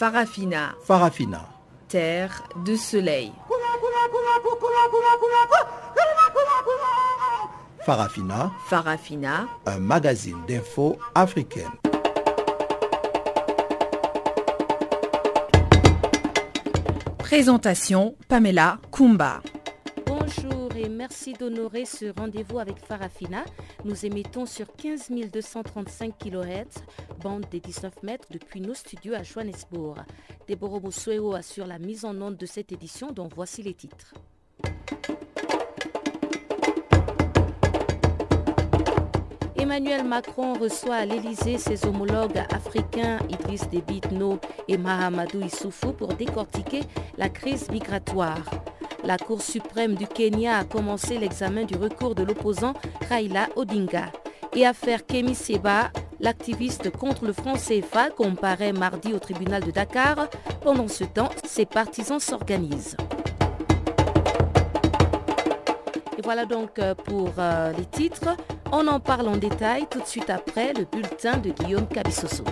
Farafina. Farafina. Terre de soleil. Farafina. Farafina. Un magazine d'infos africaine. Présentation Pamela Koumba. Bonjour et merci d'honorer ce rendez-vous avec Farafina. Nous émettons sur 15 235 kHz, bande des 19 mètres depuis nos studios à Johannesburg. Déborah Boussouéo assure la mise en onde de cette édition dont voici les titres. Emmanuel Macron reçoit à l'Elysée ses homologues africains Idriss Déby Itno et Mahamadou Issoufou pour décortiquer la crise migratoire. La Cour suprême du Kenya a commencé l'examen du recours de l'opposant Raila Odinga. Et affaire Kemi Seba, l'activiste contre le franc CFA comparaît mardi au tribunal de Dakar. Pendant ce temps, ses partisans s'organisent. Et voilà donc pour les titres. On en parle en détail tout de suite après le bulletin de Guillaume Kabisoso.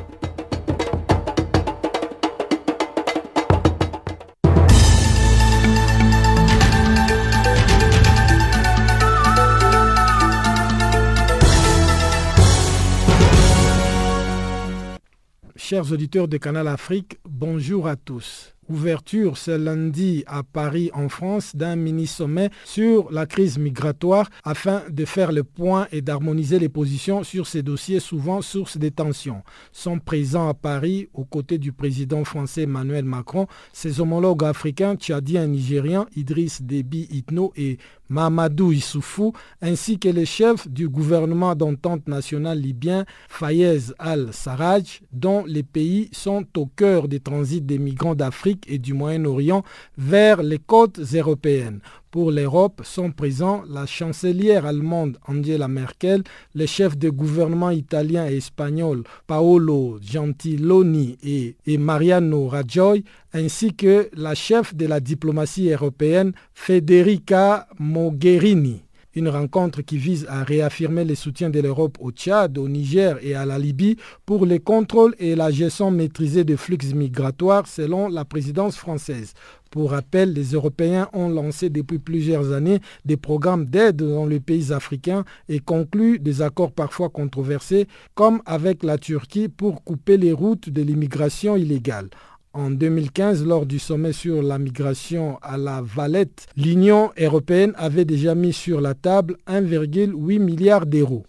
Chers auditeurs de Canal Afrique, bonjour à tous. Ouverture ce lundi à Paris en France d'un mini-sommet sur la crise migratoire afin de faire le point et d'harmoniser les positions sur ces dossiers souvent source de tensions. Sont présents à Paris, aux côtés du président français Emmanuel Macron, ses homologues africains, tchadiens et nigériens, Idriss Déby Itno et Mahamadou Issoufou, ainsi que les chefs du gouvernement d'entente nationale libyen, Fayez al sarraj, dont les pays sont au cœur des transits des migrants d'Afrique et du Moyen-Orient vers les côtes européennes. Pour l'Europe sont présents la chancelière allemande Angela Merkel, les chefs de gouvernement italien et espagnol Paolo Gentiloni et Mariano Rajoy, ainsi que la chef de la diplomatie européenne Federica Mogherini. Une rencontre qui vise à réaffirmer le soutien de l'Europe au Tchad, au Niger et à la Libye pour le contrôle et la gestion maîtrisée des flux migratoires selon la présidence française. Pour rappel, les Européens ont lancé depuis plusieurs années des programmes d'aide dans les pays africains et conclu des accords parfois controversés comme avec la Turquie pour couper les routes de l'immigration illégale. En 2015, lors du sommet sur la migration à la Valette, l'Union européenne avait déjà mis sur la table 1,8 milliard d'euros.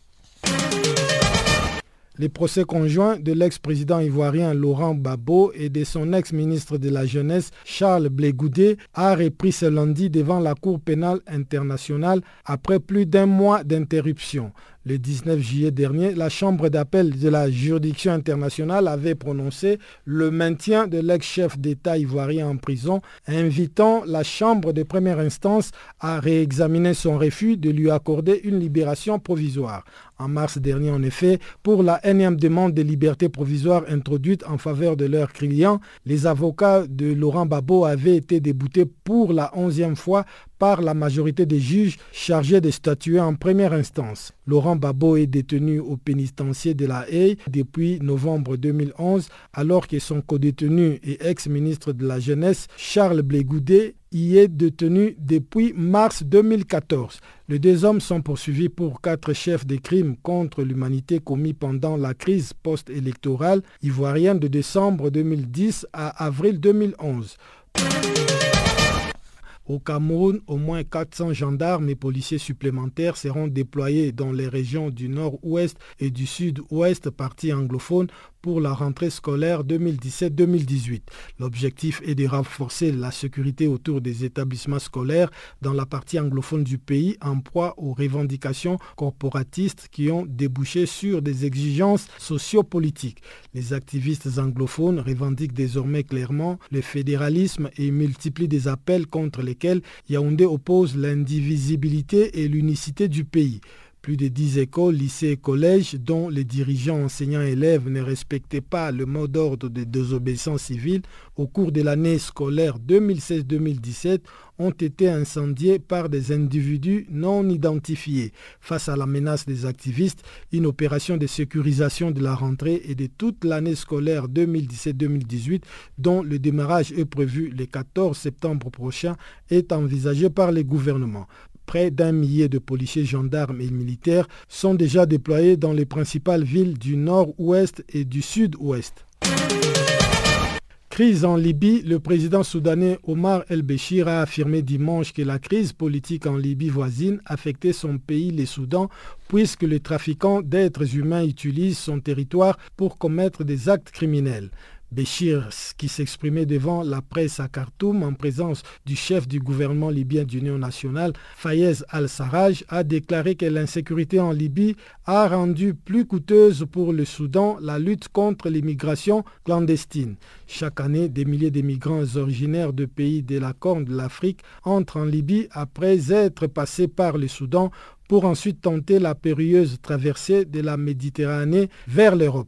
Les procès conjoints de l'ex-président ivoirien Laurent Gbagbo et de son ex-ministre de la Jeunesse Charles Blé Goudé a repris ce lundi devant la Cour pénale internationale après plus d'un mois d'interruption. Le 19 juillet dernier, la Chambre d'appel de la juridiction internationale avait prononcé le maintien de l'ex-chef d'État ivoirien en prison, invitant la Chambre de première instance à réexaminer son refus de lui accorder une libération provisoire. En mars dernier, en effet, pour la énième demande de liberté provisoire introduite en faveur de leurs clients, les avocats de Laurent Gbagbo avaient été déboutés pour la 11e fois par la majorité des juges chargés de statuer en première instance. Laurent Gbagbo est détenu au pénitencier de La Haye depuis novembre 2011, alors que son codétenu et ex-ministre de la Jeunesse, Charles Blé Goudé, y est détenu depuis mars 2014. Les deux hommes sont poursuivis pour 4 chefs de crimes contre l'humanité commis pendant la crise post-électorale ivoirienne de décembre 2010 à avril 2011. Au Cameroun, au moins 400 gendarmes et policiers supplémentaires seront déployés dans les régions du nord-ouest et du sud-ouest, partie anglophone, pour la rentrée scolaire 2017-2018. L'objectif est de renforcer la sécurité autour des établissements scolaires dans la partie anglophone du pays en proie aux revendications corporatistes qui ont débouché sur des exigences sociopolitiques. Les activistes anglophones revendiquent désormais clairement le fédéralisme et multiplient des appels contre lesquels Yaoundé oppose l'indivisibilité et l'unicité du pays. Plus de 10 écoles, lycées et collèges dont les dirigeants, enseignants et élèves ne respectaient pas le mot d'ordre de désobéissance civile au cours de l'année scolaire 2016-2017 ont été incendiés par des individus non identifiés. Face à la menace des activistes, une opération de sécurisation de la rentrée et de toute l'année scolaire 2017-2018 dont le démarrage est prévu le 14 septembre prochain est envisagée par les gouvernements. Près d'un millier de policiers, gendarmes et militaires sont déjà déployés dans les principales villes du nord-ouest et du sud-ouest. Crise en Libye, le président soudanais Omar El-Béchir a affirmé dimanche que la crise politique en Libye voisine affectait son pays, le Soudan, puisque les trafiquants d'êtres humains utilisent son territoire pour commettre des actes criminels. Béchir, qui s'exprimait devant la presse à Khartoum en présence du chef du gouvernement libyen d'union nationale, Fayez al sarraj, a déclaré que l'insécurité en Libye a rendu plus coûteuse pour le Soudan la lutte contre l'immigration clandestine. Chaque année, des milliers de migrants originaires de pays de la Corne de l'Afrique entrent en Libye après être passés par le Soudan pour ensuite tenter la périlleuse traversée de la Méditerranée vers l'Europe.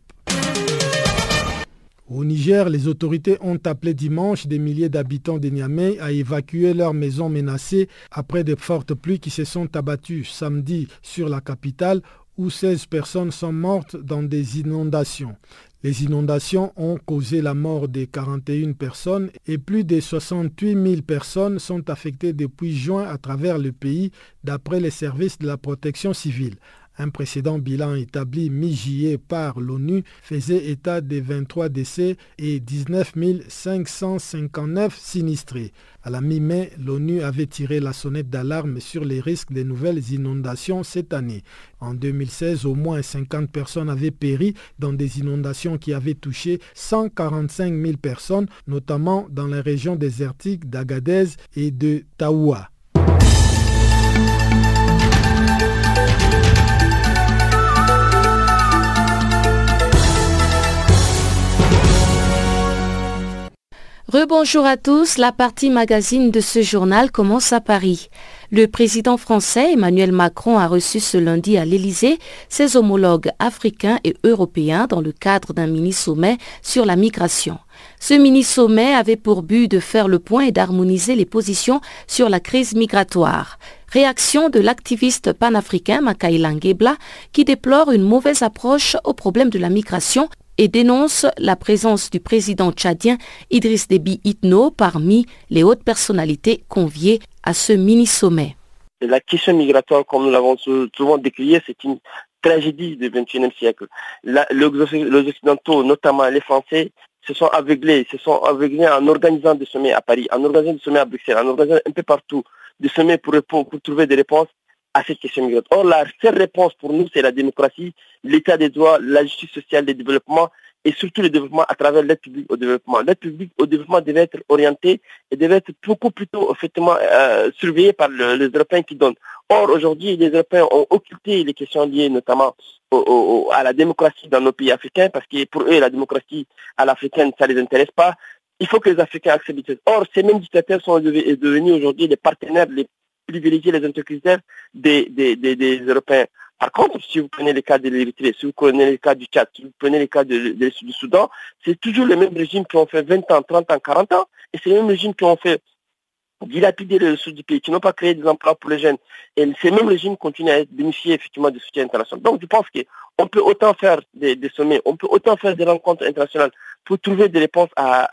Au Niger, les autorités ont appelé dimanche des milliers d'habitants de Niamey à évacuer leurs maisons menacées après de fortes pluies qui se sont abattues samedi sur la capitale où 16 personnes sont mortes dans des inondations. Les inondations ont causé la mort de 41 personnes et plus de 68 000 personnes sont affectées depuis juin à travers le pays d'après les services de la protection civile. Un précédent bilan établi mi-juillet par l'ONU faisait état de 23 décès et 19 559 sinistrés. À la mi-mai, l'ONU avait tiré la sonnette d'alarme sur les risques de nouvelles inondations cette année. En 2016, au moins 50 personnes avaient péri dans des inondations qui avaient touché 145 000 personnes, notamment dans les régions désertiques d'Agadez et de Taoua. Rebonjour à tous, la partie magazine de ce journal commence à Paris. Le président français Emmanuel Macron a reçu ce lundi à l'Élysée ses homologues africains et européens dans le cadre d'un mini-sommet sur la migration. Ce mini-sommet avait pour but de faire le point et d'harmoniser les positions sur la crise migratoire. Réaction de l'activiste panafricain Makaila Ngebla qui déplore une mauvaise approche au problème de la migration et dénonce la présence du président tchadien Idriss Déby Itno parmi les hautes personnalités conviées à ce mini-sommet. La question migratoire, comme nous l'avons souvent décriée, c'est une tragédie du XXIe siècle. Les Occidentaux, notamment les Français, se sont aveuglés en organisant des sommets à Paris, en organisant des sommets à Bruxelles, en organisant un peu partout des sommets pour trouver des réponses à cette question migratoire. Or, la seule réponse pour nous, c'est la démocratie, l'état des droits, la justice sociale, le développement et surtout le développement à travers l'aide publique au développement. L'aide publique au développement devait être orientée et devait être beaucoup plus tôt effectivement, surveillée par les Européens qui donnent. Or, aujourd'hui, les Européens ont occulté les questions liées notamment à la démocratie dans nos pays africains parce que pour eux, la démocratie à l'africaine, ça ne les intéresse pas. Il faut que les Africains acceptent les choses. Or, ces mêmes dictateurs sont devenus aujourd'hui les partenaires, les privilégier les interlocuteurs des Européens. Par contre, si vous prenez le cas de l'Érythrée, si vous prenez le cas du Tchad, si vous prenez le cas du Soudan, c'est toujours le même régime qui ont fait 20 ans, 30 ans, 40 ans, et c'est le même régime qui ont fait dilapider les ressources du pays, qui n'ont pas créé des emplois pour les jeunes. Et ces mêmes régimes continuent à bénéficier effectivement du soutien international. Donc je pense qu'on peut autant faire des sommets, on peut autant faire des rencontres internationales pour trouver des réponses à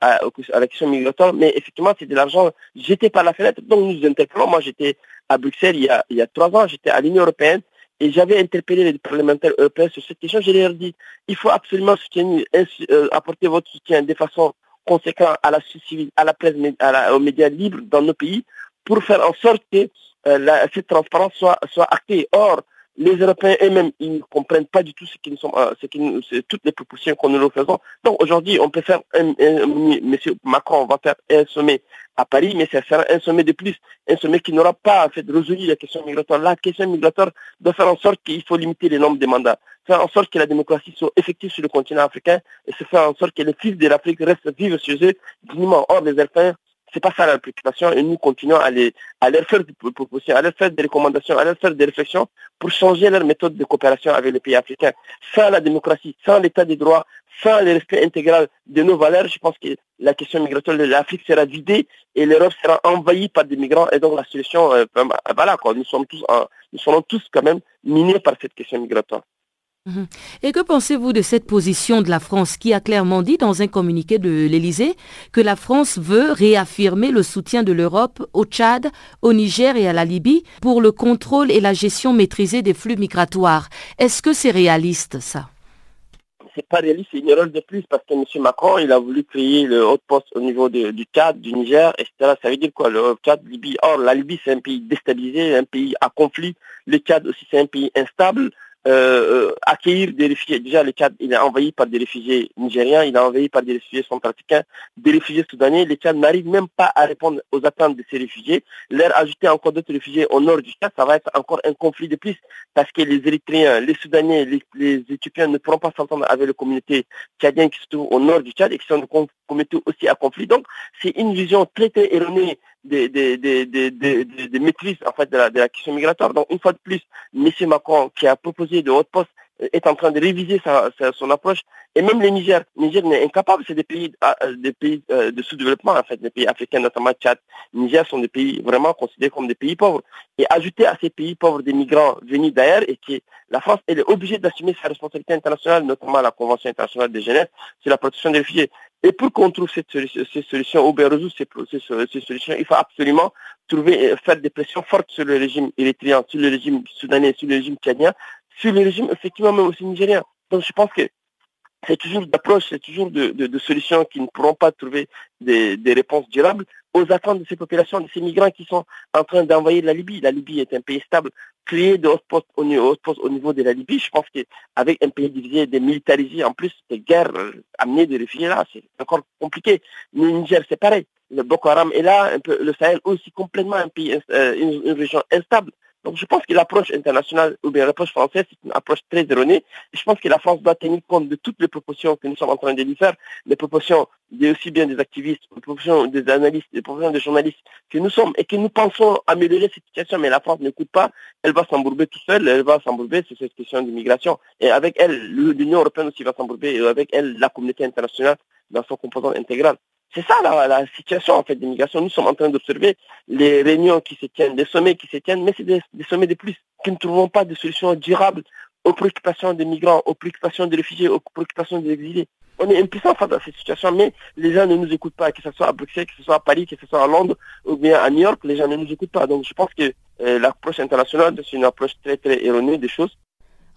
la question migratoire, mais effectivement c'est de l'argent jeté par la fenêtre. Donc nous interpellons, moi j'étais à Bruxelles il y a 3 ans, j'étais à l'Union européenne, et j'avais interpellé les parlementaires européens sur cette question. Je leur dis, il faut absolument soutenir, apporter votre soutien de façon conséquent à la société civile, à la presse, aux médias libres dans nos pays, pour faire en sorte que cette transparence soit actée. Or, les Européens eux-mêmes, ils ne comprennent pas du tout toutes les propositions qu'on nous faisons. Donc aujourd'hui, on peut faire, M. Macron va faire un sommet à Paris, mais ça sera un sommet de plus, un sommet qui n'aura pas en fait résolu la question migratoire. La question migratoire doit faire en sorte qu'il faut limiter les nombres de mandats, faire en sorte que la démocratie soit effective sur le continent africain et se faire en sorte que les fils de l'Afrique restent vivre chez eux dignement. Or, les Européens, C'est pas ça la préoccupation, et nous continuons à leur faire des propositions, à leur faire des recommandations, à leur faire des réflexions pour changer leur méthode de coopération avec les pays africains. Sans la démocratie, sans l'état des droits, sans le respect intégral de nos valeurs, je pense que la question migratoire de l'Afrique sera vidée et l'Europe sera envahie par des migrants. Et donc la solution, voilà quoi, nous serons tous quand même minés par cette question migratoire. Et que pensez-vous de cette position de la France qui a clairement dit dans un communiqué de l'Élysée que la France veut réaffirmer le soutien de l'Europe au Tchad, au Niger et à la Libye pour le contrôle et la gestion maîtrisée des flux migratoires? Est-ce que c'est réaliste ça? C'est pas réaliste, c'est une erreur de plus parce que M. Macron, il a voulu créer le haut poste au niveau du Tchad, du Niger, etc. Ça veut dire quoi? Le Tchad, Libye. Or, la Libye, c'est un pays déstabilisé, un pays à conflit. Le Tchad aussi, c'est un pays instable. Accueillir des réfugiés, déjà le Tchad il est envahi par des réfugiés nigériens, il est envahi par des réfugiés centrafricains, des réfugiés soudanais, le Tchad n'arrive même pas à répondre aux attentes de ces réfugiés, leur ajouter encore d'autres réfugiés au nord du Tchad, ça va être encore un conflit de plus, parce que les Érythréens, les Soudanais, les Éthiopiens ne pourront pas s'entendre avec les communautés tchadiennes qui se trouvent au nord du Tchad et qui sont communautés aussi à conflit, donc c'est une vision très très erronée des maîtrises en fait de la question migratoire. Donc une fois de plus, M. Macron qui a proposé de haut poste est en train de réviser son approche. Et même le Niger n'est incapable, c'est des pays de sous-développement en fait, des pays africains, notamment Tchad, Niger sont des pays vraiment considérés comme des pays pauvres. Et ajouter à ces pays pauvres des migrants venus d'ailleurs, et que la France elle est obligée d'assumer sa responsabilité internationale, notamment la Convention internationale de Genève sur la protection des réfugiés. Et pour qu'on trouve ces solutions, ou bien résoudre ces solutions, il faut absolument faire des pressions fortes sur le régime érythréen, sur le régime soudanais, sur le régime tchadien, sur le régime effectivement même aussi nigérien. Donc je pense que c'est toujours d'approche, c'est toujours de solutions qui ne pourront pas trouver des réponses durables aux attentes de ces populations, de ces migrants qui sont en train d'envahir la Libye. La Libye est un pays stable, créer de hotspots au niveau de la Libye. Je pense qu'avec un pays divisé, démilitarisé, en plus des guerres amenées de réfugiés là, c'est encore compliqué. Le Niger, c'est pareil. Le Boko Haram est là, un peu, le Sahel aussi complètement un pays, une région instable. Donc je pense que l'approche internationale ou bien l'approche française, c'est une approche très erronée. Je pense que la France doit tenir compte de toutes les propositions que nous sommes en train de lui faire, les propositions aussi bien des activistes, les propositions des analystes, les propositions des journalistes que nous sommes et que nous pensons améliorer cette situation, mais la France n'écoute pas, elle va s'embourber toute seule, elle va s'embourber sur cette question d'immigration. Et avec elle, l'Union européenne aussi va s'embourber et avec elle, la communauté internationale dans son composant intégral. C'est ça la situation en fait d'immigration. Nous sommes en train d'observer les réunions qui se tiennent, les sommets qui se tiennent, mais c'est des sommets de plus, qui ne trouvent pas de solution durable aux préoccupations des migrants, aux préoccupations des réfugiés, aux préoccupations des exilés. On est impuissant face à cette situation, mais les gens ne nous écoutent pas, que ce soit à Bruxelles, que ce soit à Paris, que ce soit à Londres ou bien à New York, les gens ne nous écoutent pas. Donc je pense que l'approche internationale, c'est une approche très très erronée des choses.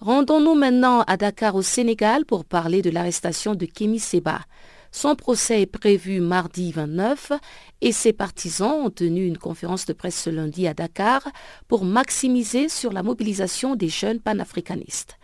Rendons-nous maintenant à Dakar au Sénégal pour parler de l'arrestation de Kemi Seba. Son procès est prévu mardi 29 et ses partisans ont tenu une conférence de presse ce lundi à Dakar pour maximiser sur la mobilisation des jeunes panafricanistes.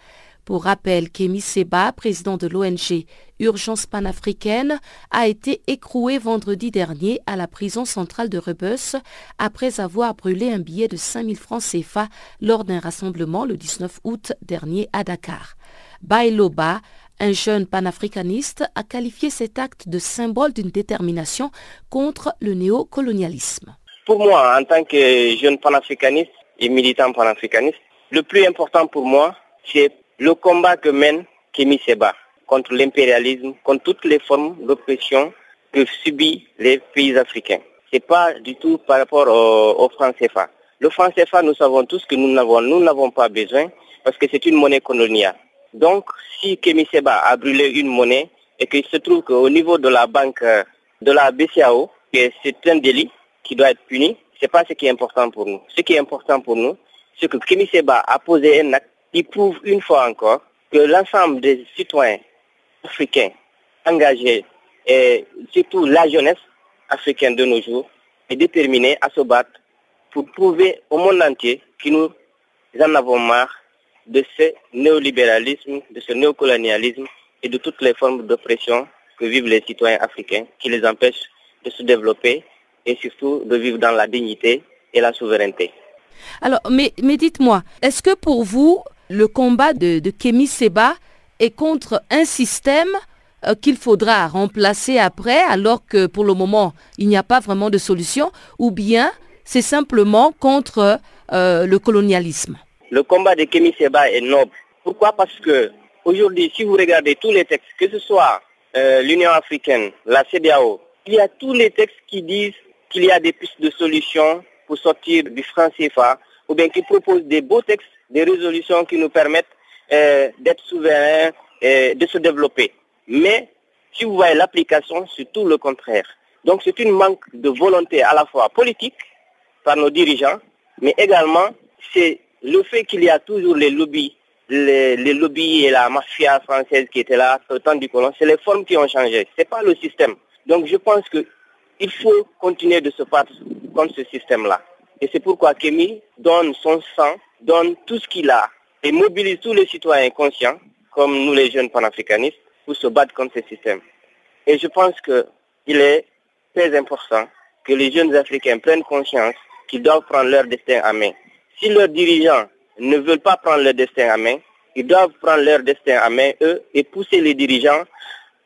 Pour rappel, Kemi Seba, président de l'ONG Urgence panafricaine, a été écroué vendredi dernier à la prison centrale de Rebeuss après avoir brûlé un billet de 5000 francs CFA lors d'un rassemblement le 19 août dernier à Dakar. Bailoba, un jeune panafricaniste, a qualifié cet acte de symbole d'une détermination contre le néocolonialisme. Pour moi, en tant que jeune panafricaniste et militant panafricaniste, le plus important pour moi, c'est le combat que mène Kemi Seba contre l'impérialisme, contre toutes les formes d'oppression que subissent les pays africains. Ce n'est pas du tout par rapport au franc CFA. Le franc CFA, nous savons tous que nous n'avons pas besoin parce que c'est une monnaie coloniale. Donc, si Kemi Seba a brûlé une monnaie et qu'il se trouve qu'au niveau de la banque de la BCAO, c'est un délit qui doit être puni, ce n'est pas ce qui est important pour nous. Ce qui est important pour nous, c'est que Kemi Seba a posé un acte qui prouve une fois encore que l'ensemble des citoyens africains engagés et surtout la jeunesse africaine de nos jours est déterminée à se battre pour prouver au monde entier que nous en avons marre de ce néolibéralisme, de ce néocolonialisme et de toutes les formes d'oppression que vivent les citoyens africains, qui les empêchent de se développer et surtout de vivre dans la dignité et la souveraineté. Alors, mais dites-moi, est-ce que pour vous, le combat de Kemi Seba est contre un système qu'il faudra remplacer après, alors que pour le moment, il n'y a pas vraiment de solution, ou bien c'est simplement contre le colonialisme? Le combat de Kemi Seba est noble. Pourquoi? Parce que aujourd'hui, si vous regardez tous les textes, que ce soit l'Union africaine, la CEDEAO, il y a tous les textes qui disent qu'il y a des pistes de solutions pour sortir du franc CFA, ou bien qui proposent des beaux textes, des résolutions qui nous permettent d'être souverains, de se développer. Mais si vous voyez l'application, c'est tout le contraire. Donc c'est une manque de volonté à la fois politique par nos dirigeants, mais également c'est le fait qu'il y a toujours les lobbies, les lobbies et la mafia française qui étaient là au temps du colon. C'est les formes qui ont changé, c'est pas le système. Donc je pense qu'il faut continuer de se battre contre ce système-là. Et c'est pourquoi Kemi donne son sang, donne tout ce qu'il a et mobilise tous les citoyens conscients, comme nous les jeunes panafricanistes, pour se battre contre ce système. Et je pense qu'il est très important que les jeunes Africains prennent conscience qu'ils doivent prendre leur destin en main. Si leurs dirigeants ne veulent pas prendre leur destin en main, ils doivent prendre leur destin en main, eux, et pousser les dirigeants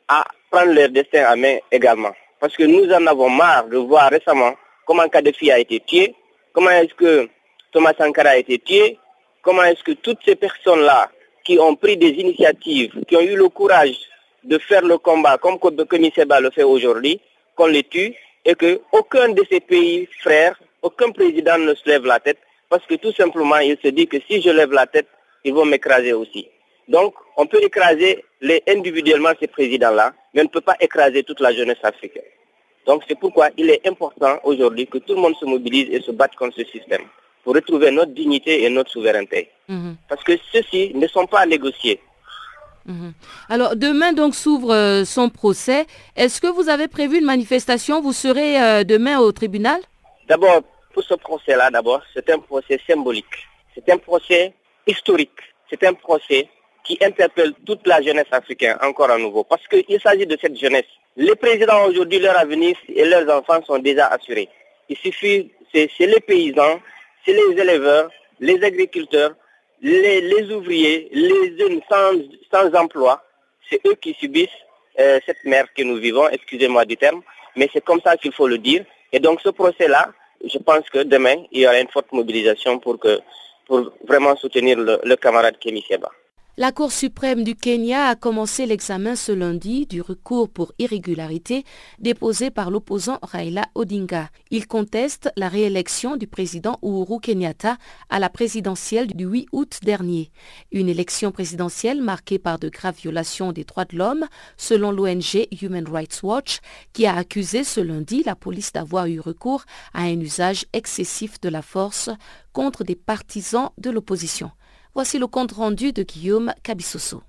à prendre leur destin en main également. Parce que nous en avons marre de voir récemment comment Kadhafi a été tué, comment est-ce que Thomas Sankara a été tué, comment est-ce que toutes ces personnes-là qui ont pris des initiatives, qui ont eu le courage de faire le combat comme Kemi Seba le fait aujourd'hui, qu'on les tue et qu'aucun de ces pays frères, aucun président ne se lève la tête parce que tout simplement il se dit que si je lève la tête, ils vont m'écraser aussi. Donc on peut écraser individuellement ces présidents-là, mais on ne peut pas écraser toute la jeunesse africaine. Donc c'est pourquoi il est important aujourd'hui que tout le monde se mobilise et se batte contre ce système, pour retrouver notre dignité et notre souveraineté. Parce que ceux-ci ne sont pas négociés. Alors demain donc s'ouvre son procès. Est-ce que vous avez prévu une manifestation? Vous serez demain au tribunal? D'abord, pour ce procès-là, c'est un procès symbolique. C'est un procès historique. C'est un procès qui interpelle toute la jeunesse africaine, encore à nouveau. Parce qu'il s'agit de cette jeunesse. Les présidents aujourd'hui, leur avenir et leurs enfants sont déjà assurés. Il suffit, c'est les paysans, c'est les éleveurs, les agriculteurs, les ouvriers, les jeunes sans emploi. C'est eux qui subissent cette merde que nous vivons, excusez-moi du terme, mais c'est comme ça qu'il faut le dire. Et donc ce procès-là, je pense que demain, il y aura une forte mobilisation pour vraiment soutenir le camarade Kemi Seba. La Cour suprême du Kenya a commencé l'examen ce lundi du recours pour irrégularité déposé par l'opposant Raila Odinga. Il conteste la réélection du président Uhuru Kenyatta à la présidentielle du 8 août dernier. Une élection présidentielle marquée par de graves violations des droits de l'homme, selon l'ONG Human Rights Watch, qui a accusé ce lundi la police d'avoir eu recours à un usage excessif de la force contre des partisans de l'opposition. Voici le compte-rendu de Guillaume Kabisoso.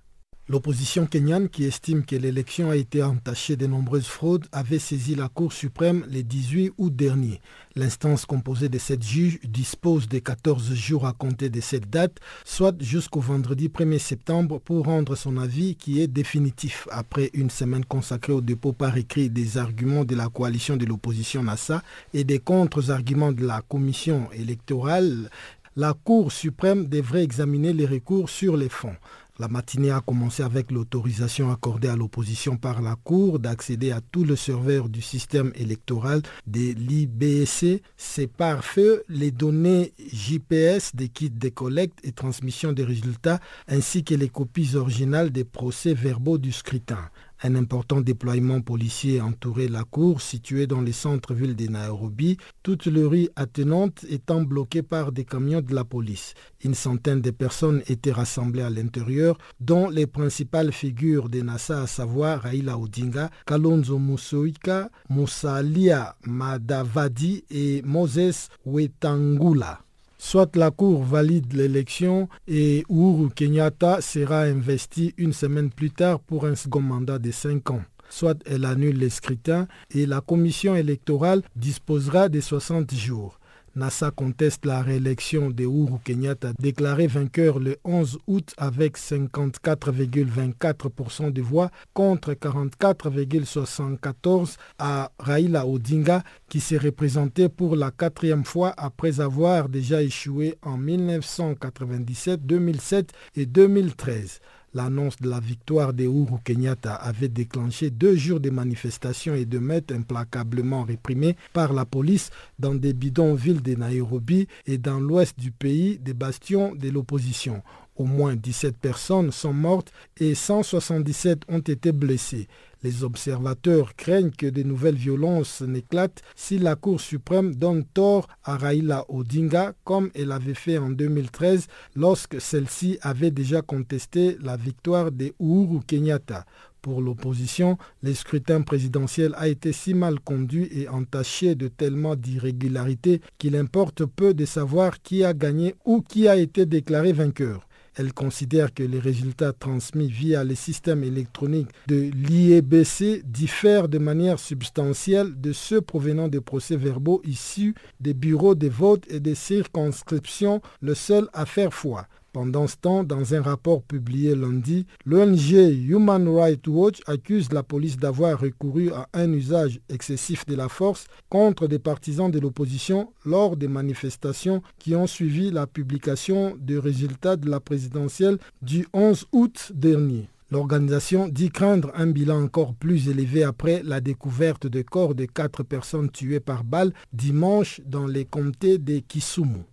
L'opposition kenyane, qui estime que l'élection a été entachée de nombreuses fraudes, avait saisi la Cour suprême le 18 août dernier. L'instance composée de 7 juges dispose de 14 jours à compter de cette date, soit jusqu'au vendredi 1er septembre pour rendre son avis qui est définitif. Après une semaine consacrée au dépôt par écrit des arguments de la coalition de l'opposition NASA et des contre-arguments de la commission électorale, la Cour suprême devrait examiner les recours sur les fonds. La matinée a commencé avec l'autorisation accordée à l'opposition par la Cour d'accéder à tout le serveur du système électoral de l'IBEC. C'est par feu les données GPS des kits de collecte et transmission des résultats ainsi que les copies originales des procès verbaux du scrutin. Un important déploiement policier entourait la cour située dans le centre-ville de Nairobi, toute les rues attenantes étant bloquées par des camions de la police. Une centaine de personnes étaient rassemblées à l'intérieur, dont les principales figures de NASA, à savoir Raila Odinga, Kalonzo Musyoka, Musalia Mudavadi et Moses Wetangula. Soit la Cour valide l'élection et Uhuru Kenyatta sera investi une semaine plus tard pour un second mandat de 5 ans. Soit elle annule les scrutins et la commission électorale disposera de 60 jours. NASA conteste la réélection de Uhuru Kenyatta, déclaré vainqueur le 11 août avec 54,24% de voix contre 44,74% à Raila Odinga, qui s'est représenté pour la 4e fois après avoir déjà échoué en 1997, 2007 et 2013. L'annonce de la victoire de Uhuru Kenyatta avait déclenché 2 jours de manifestations et de meutes implacablement réprimées par la police dans des bidonvilles de Nairobi et dans l'ouest du pays, des bastions de l'opposition. Au moins 17 personnes sont mortes et 177 ont été blessées. Les observateurs craignent que de nouvelles violences n'éclatent si la Cour suprême donne tort à Raila Odinga comme elle avait fait en 2013 lorsque celle-ci avait déjà contesté la victoire de Uhuru Kenyatta. Pour l'opposition, le scrutin présidentiel a été si mal conduit et entaché de tellement d'irrégularités qu'il importe peu de savoir qui a gagné ou qui a été déclaré vainqueur. Elle considère que les résultats transmis via les systèmes électroniques de l'IEBC diffèrent de manière substantielle de ceux provenant des procès-verbaux issus des bureaux de vote et des circonscriptions, le seul à faire foi. Pendant ce temps, dans un rapport publié lundi, l'ONG Human Rights Watch accuse la police d'avoir recouru à un usage excessif de la force contre des partisans de l'opposition lors des manifestations qui ont suivi la publication des résultats de la présidentielle du 11 août dernier. L'organisation dit craindre un bilan encore plus élevé après la découverte de corps de 4 personnes tuées par balle dimanche dans les comtés de Kisumu.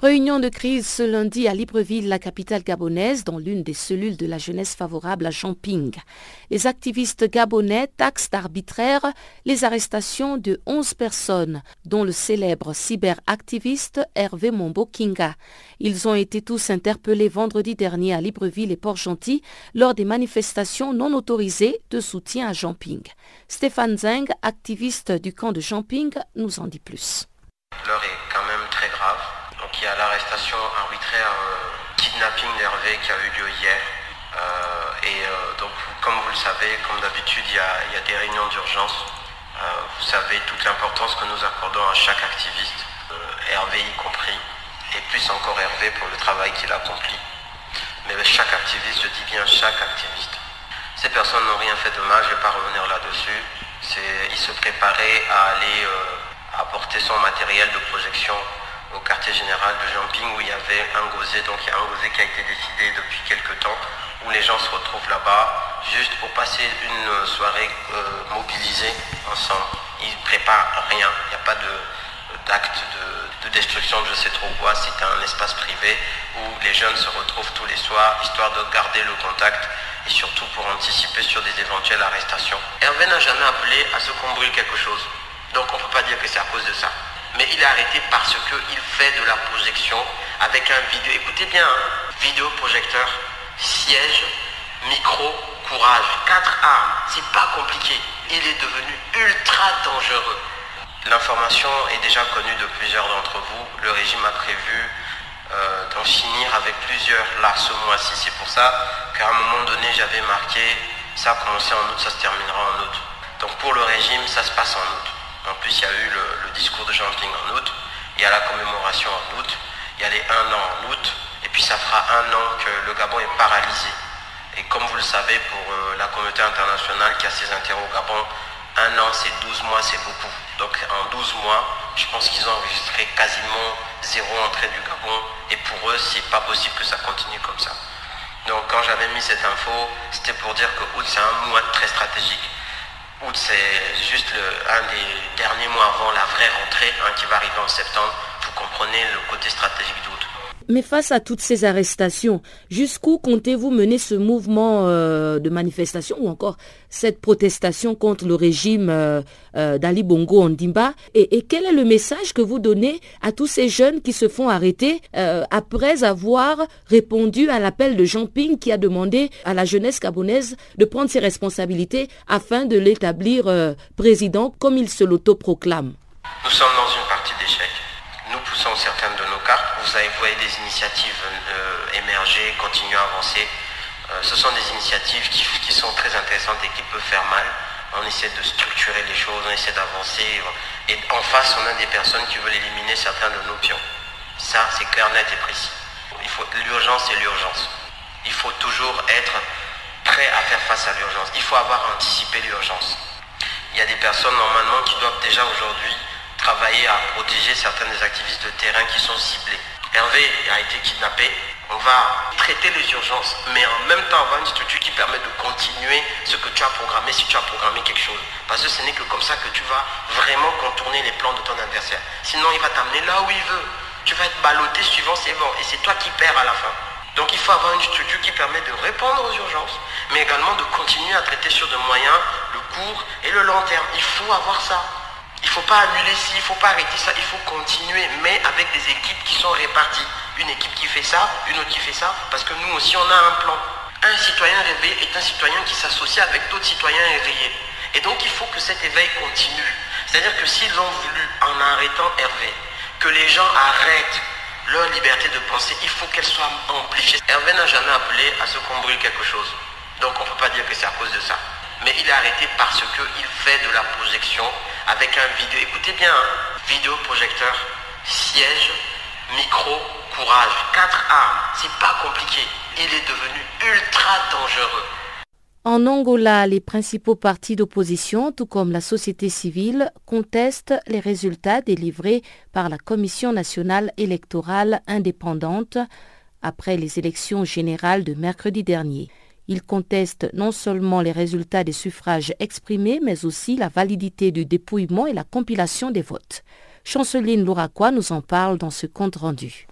Réunion de crise ce lundi à Libreville, la capitale gabonaise, dans l'une des cellules de la jeunesse favorable à Jean Ping. Les activistes gabonais taxent d'arbitraire les arrestations de 11 personnes, dont le célèbre cyberactiviste Hervé Mombo Kinga. Ils ont été tous interpellés vendredi dernier à Libreville et Port-Gentil lors des manifestations non autorisées de soutien à Jean Ping. Stéphane Zeng, activiste du camp de Jean Ping, nous en dit plus. L'heure est quand même très grave. Il y a l'arrestation arbitraire, kidnapping d'Hervé qui a eu lieu hier. Donc, comme vous le savez, comme d'habitude, il y a des réunions d'urgence. Vous savez toute l'importance que nous accordons à chaque activiste, Hervé y compris, et plus encore Hervé pour le travail qu'il accomplit. Mais chaque activiste, je dis bien chaque activiste. Ces personnes n'ont rien fait de mal, je ne vais pas revenir là-dessus. Ils se préparaient à aller apporter son matériel de projection au quartier général de Jean Ping où il y avait un gosier, donc il y a un gosier qui a été décidé depuis quelques temps, où les gens se retrouvent là-bas juste pour passer une soirée mobilisée ensemble. Ils ne préparent rien, il n'y a pas d'acte de destruction de je sais trop quoi, c'est un espace privé où les jeunes se retrouvent tous les soirs, histoire de garder le contact et surtout pour anticiper sur des éventuelles arrestations. Hervé n'a jamais appelé à ce qu'on brûle quelque chose, donc on ne peut pas dire que c'est à cause de ça. Mais il est arrêté parce qu'il fait de la projection avec un vidéo, écoutez bien, hein, vidéo, projecteur, siège, micro, courage, 4 armes, c'est pas compliqué, il est devenu ultra dangereux. L'information est déjà connue de plusieurs d'entre vous, le régime a prévu d'en finir avec plusieurs là ce mois-ci, c'est pour ça qu'à un moment donné j'avais marqué, ça a commencé en août, ça se terminera en août. Donc pour le régime, ça se passe en août. En plus, il y a eu le discours de Jean Ping en août, il y a la commémoration en août, il y a les 1 an en août, et puis ça fera 1 an que le Gabon est paralysé. Et comme vous le savez, pour la communauté internationale qui a ses intérêts au Gabon, 1 an, c'est 12 mois, c'est beaucoup. Donc en 12 mois, je pense qu'ils ont enregistré quasiment 0 entrée du Gabon, et pour eux, c'est pas possible que ça continue comme ça. Donc quand j'avais mis cette info, c'était pour dire que août, c'est un mois très stratégique. Août, c'est juste un des derniers mois avant la vraie rentrée qui va arriver en septembre. Vous comprenez le côté stratégique d'août. Mais face à toutes ces arrestations, jusqu'où comptez-vous mener ce mouvement de manifestation ou encore cette protestation contre le régime d'Ali Bongo Ondimba et quel est le message que vous donnez à tous ces jeunes qui se font arrêter après avoir répondu à l'appel de Jean Ping qui a demandé à la jeunesse gabonaise de prendre ses responsabilités afin de l'établir président comme il se l'autoproclame? Nous sommes dans une partie d'échec. Nous poussons certaines de nos cartes. Vous avez vu des initiatives émerger, continuer à avancer. Ce sont des initiatives qui sont très intéressantes et qui peuvent faire mal. On essaie de structurer les choses, on essaie d'avancer. Et en face, on a des personnes qui veulent éliminer certains de nos pions. Ça, c'est clair, net et précis. L'urgence, c'est l'urgence. Il faut toujours être prêt à faire face à l'urgence. Il faut avoir anticipé l'urgence. Il y a des personnes, normalement, qui doivent déjà aujourd'hui travailler à protéger certains des activistes de terrain qui sont ciblés. Hervé a été kidnappé, On va traiter les urgences, mais en même temps avoir une structure qui permet de continuer ce que tu as programmé si tu as programmé quelque chose. Parce que ce n'est que comme ça que tu vas vraiment contourner les plans de ton adversaire. Sinon, il va t'amener là où il veut. Tu vas être ballotté suivant ses vents et c'est toi qui perds à la fin. Donc il faut avoir une structure qui permet de répondre aux urgences, mais également de continuer à traiter sur de moyens, le court et le long terme. Il faut avoir ça. Il ne faut pas annuler ci, il ne faut pas arrêter ça, il faut continuer, mais avec des équipes qui sont réparties. Une équipe qui fait ça, une autre qui fait ça, parce que nous aussi on a un plan. Un citoyen réveillé est un citoyen qui s'associe avec d'autres citoyens éveillés. Et donc il faut que cet éveil continue. C'est-à-dire que s'ils ont voulu, en arrêtant Hervé, que les gens arrêtent leur liberté de penser, il faut qu'elle soit amplifiée. Hervé n'a jamais appelé à ce qu'on brûle quelque chose. Donc on ne peut pas dire que c'est à cause de ça. Mais il est arrêté parce qu'il fait de la projection avec un vidéo. Écoutez bien, hein. Vidéo, projecteur, siège, micro, courage. 4 armes, c'est pas compliqué. Il est devenu ultra dangereux. En Angola, les principaux partis d'opposition, tout comme la société civile, contestent les résultats délivrés par la Commission nationale électorale indépendante après les élections générales de mercredi dernier. Ils contestent non seulement les résultats des suffrages exprimés, mais aussi la validité du dépouillement et la compilation des votes. Chanceline Louraquois nous en parle dans ce compte rendu.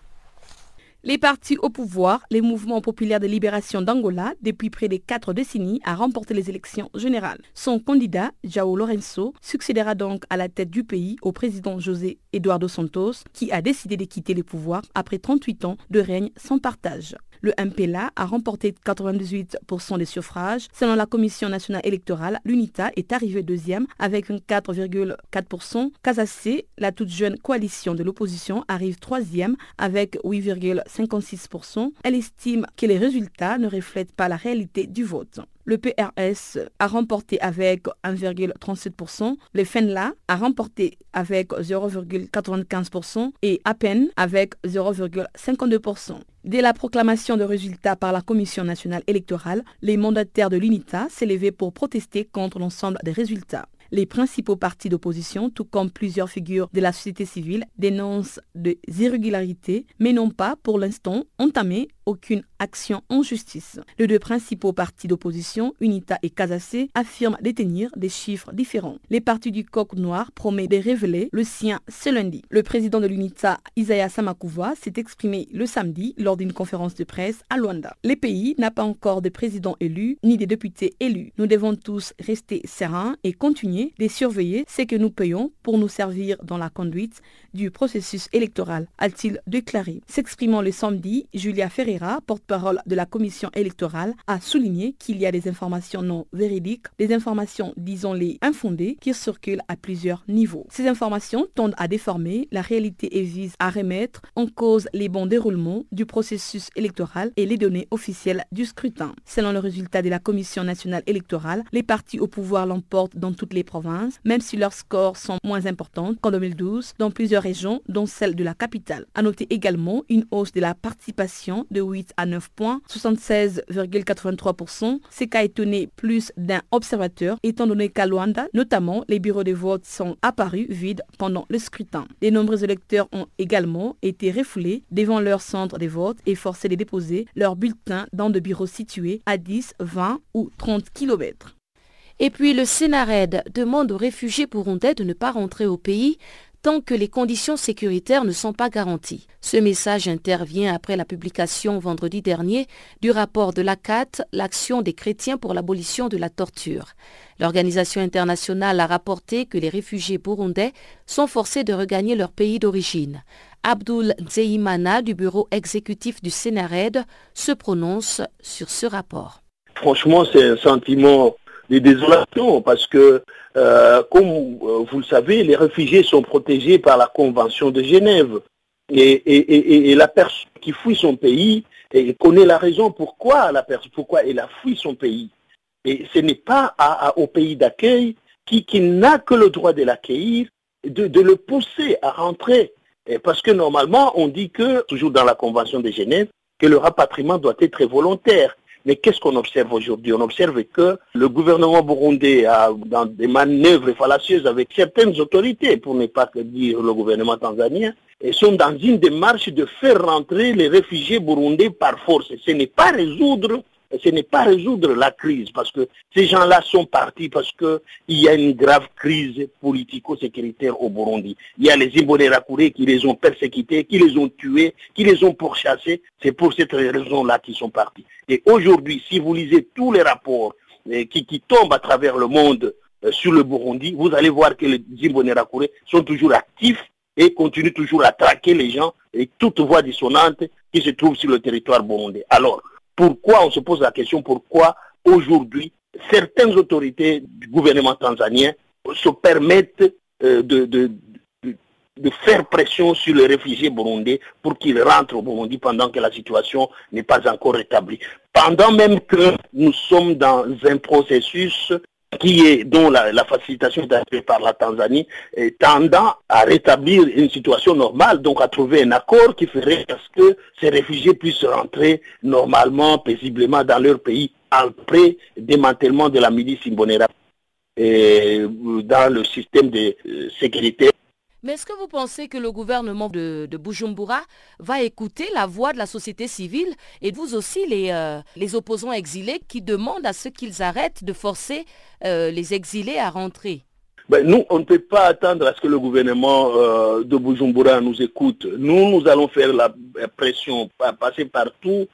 Les partis au pouvoir, les mouvements populaires de libération d'Angola, depuis près de 4 décennies, a remporté les élections générales. Son candidat, João Lourenço, succédera donc à la tête du pays au président José Eduardo Santos, qui a décidé de quitter le pouvoir après 38 ans de règne sans partage. Le MPLA a remporté 98% des suffrages. Selon la Commission nationale électorale, l'UNITA est arrivée deuxième avec 4,4%. Casacé, la toute jeune coalition de l'opposition, arrive troisième avec 8,56%. Elle estime que les résultats ne reflètent pas la réalité du vote. Le PRS a remporté avec 1,37%, le FENLA a remporté avec 0,95% et APEN avec 0,52%. Dès la proclamation de résultats par la Commission nationale électorale, les mandataires de l'UNITA s'est levé pour protester contre l'ensemble des résultats. Les principaux partis d'opposition, tout comme plusieurs figures de la société civile, dénoncent des irrégularités, mais n'ont pas, pour l'instant, entamé aucune action en justice. Les deux principaux partis d'opposition, UNITA et Casacé, affirment détenir des chiffres différents. Les partis du Coq Noir promet de révéler le sien ce lundi. Le président de l'UNITA, Isaiah Samakouva, s'est exprimé le samedi lors d'une conférence de presse à Luanda. Le pays n'a pas encore de président élu ni de députés élus. Nous devons tous rester sereins et continuer de surveiller ce que nous payons pour nous servir dans la conduite du processus électoral, a-t-il déclaré. S'exprimant le samedi, Julia Ferreira, porte-parole de la Commission électorale, a souligné qu'il y a des informations non véridiques, des informations, disons-les, infondées, qui circulent à plusieurs niveaux. Ces informations tendent à déformer la réalité et visent à remettre en cause les bons déroulements du processus électoral et les données officielles du scrutin. Selon le résultat de la Commission nationale électorale, les partis au pouvoir l'emportent dans toutes les provinces, même si leurs scores sont moins importants qu'en 2012 dans plusieurs régions, dont celle de la capitale. À noter également une hausse de la participation de 8 à 9 points, 76,83%, ce qui a étonné plus d'un observateur, étant donné qu'à Luanda, notamment, les bureaux de vote sont apparus vides pendant le scrutin. De nombreux électeurs ont également été refoulés devant leur centre de vote et forcés de déposer leur bulletin dans des bureaux situés à 10, 20 ou 30 km. Et puis le Sénared demande aux réfugiés burundais de ne pas rentrer au pays tant que les conditions sécuritaires ne sont pas garanties. Ce message intervient après la publication vendredi dernier du rapport de l'ACAT, l'Action des chrétiens pour l'abolition de la torture. L'organisation internationale a rapporté que les réfugiés burundais sont forcés de regagner leur pays d'origine. Abdoul Nzeimana du bureau exécutif du Sénared se prononce sur ce rapport. Franchement, c'est un sentiment de désolation parce que, comme vous le savez, les réfugiés sont protégés par la Convention de Genève. Et la personne qui fuit son pays connaît la raison pourquoi elle a fui son pays. Et ce n'est pas au pays d'accueil qui n'a que le droit de l'accueillir, de le pousser à rentrer. Et parce que normalement, on dit que, toujours dans la Convention de Genève, que le rapatriement doit être volontaire. Mais qu'est-ce qu'on observe aujourd'hui? On observe que le gouvernement burundais a, dans des manœuvres fallacieuses avec certaines autorités, pour ne pas dire le gouvernement tanzanien, sont dans une démarche de faire rentrer les réfugiés burundais par force. Ce n'est pas résoudre la crise, parce que ces gens-là sont partis parce qu'il y a une grave crise politico-sécuritaire au Burundi. Il y a les Imbonerakure qui les ont persécutés, qui les ont tués, qui les ont pourchassés. C'est pour cette raison-là qu'ils sont partis. Et aujourd'hui, si vous lisez tous les rapports qui tombent à travers le monde sur le Burundi, vous allez voir que les Imbonerakure sont toujours actifs et continuent toujours à traquer les gens et toute voix dissonante qui se trouve sur le territoire burundais. Alors, pourquoi on se pose la question, pourquoi aujourd'hui certaines autorités du gouvernement tanzanien se permettent de faire pression sur les réfugiés burundais pour qu'ils rentrent au Burundi pendant que la situation n'est pas encore rétablie. Pendant même que nous sommes dans un processus dont la facilitation est assurée par la Tanzanie, tendant à rétablir une situation normale, donc à trouver un accord qui ferait à ce que ces réfugiés puissent rentrer normalement, paisiblement dans leur pays, après démantèlement de la milice Imbonera dans le système de sécurité. Mais est-ce que vous pensez que le gouvernement de Bujumbura va écouter la voix de la société civile et vous aussi les opposants exilés qui demandent à ce qu'ils arrêtent de forcer les exilés à rentrer? Nous, on ne peut pas attendre à ce que le gouvernement de Bujumbura nous écoute. Nous allons faire la pression, passer par tous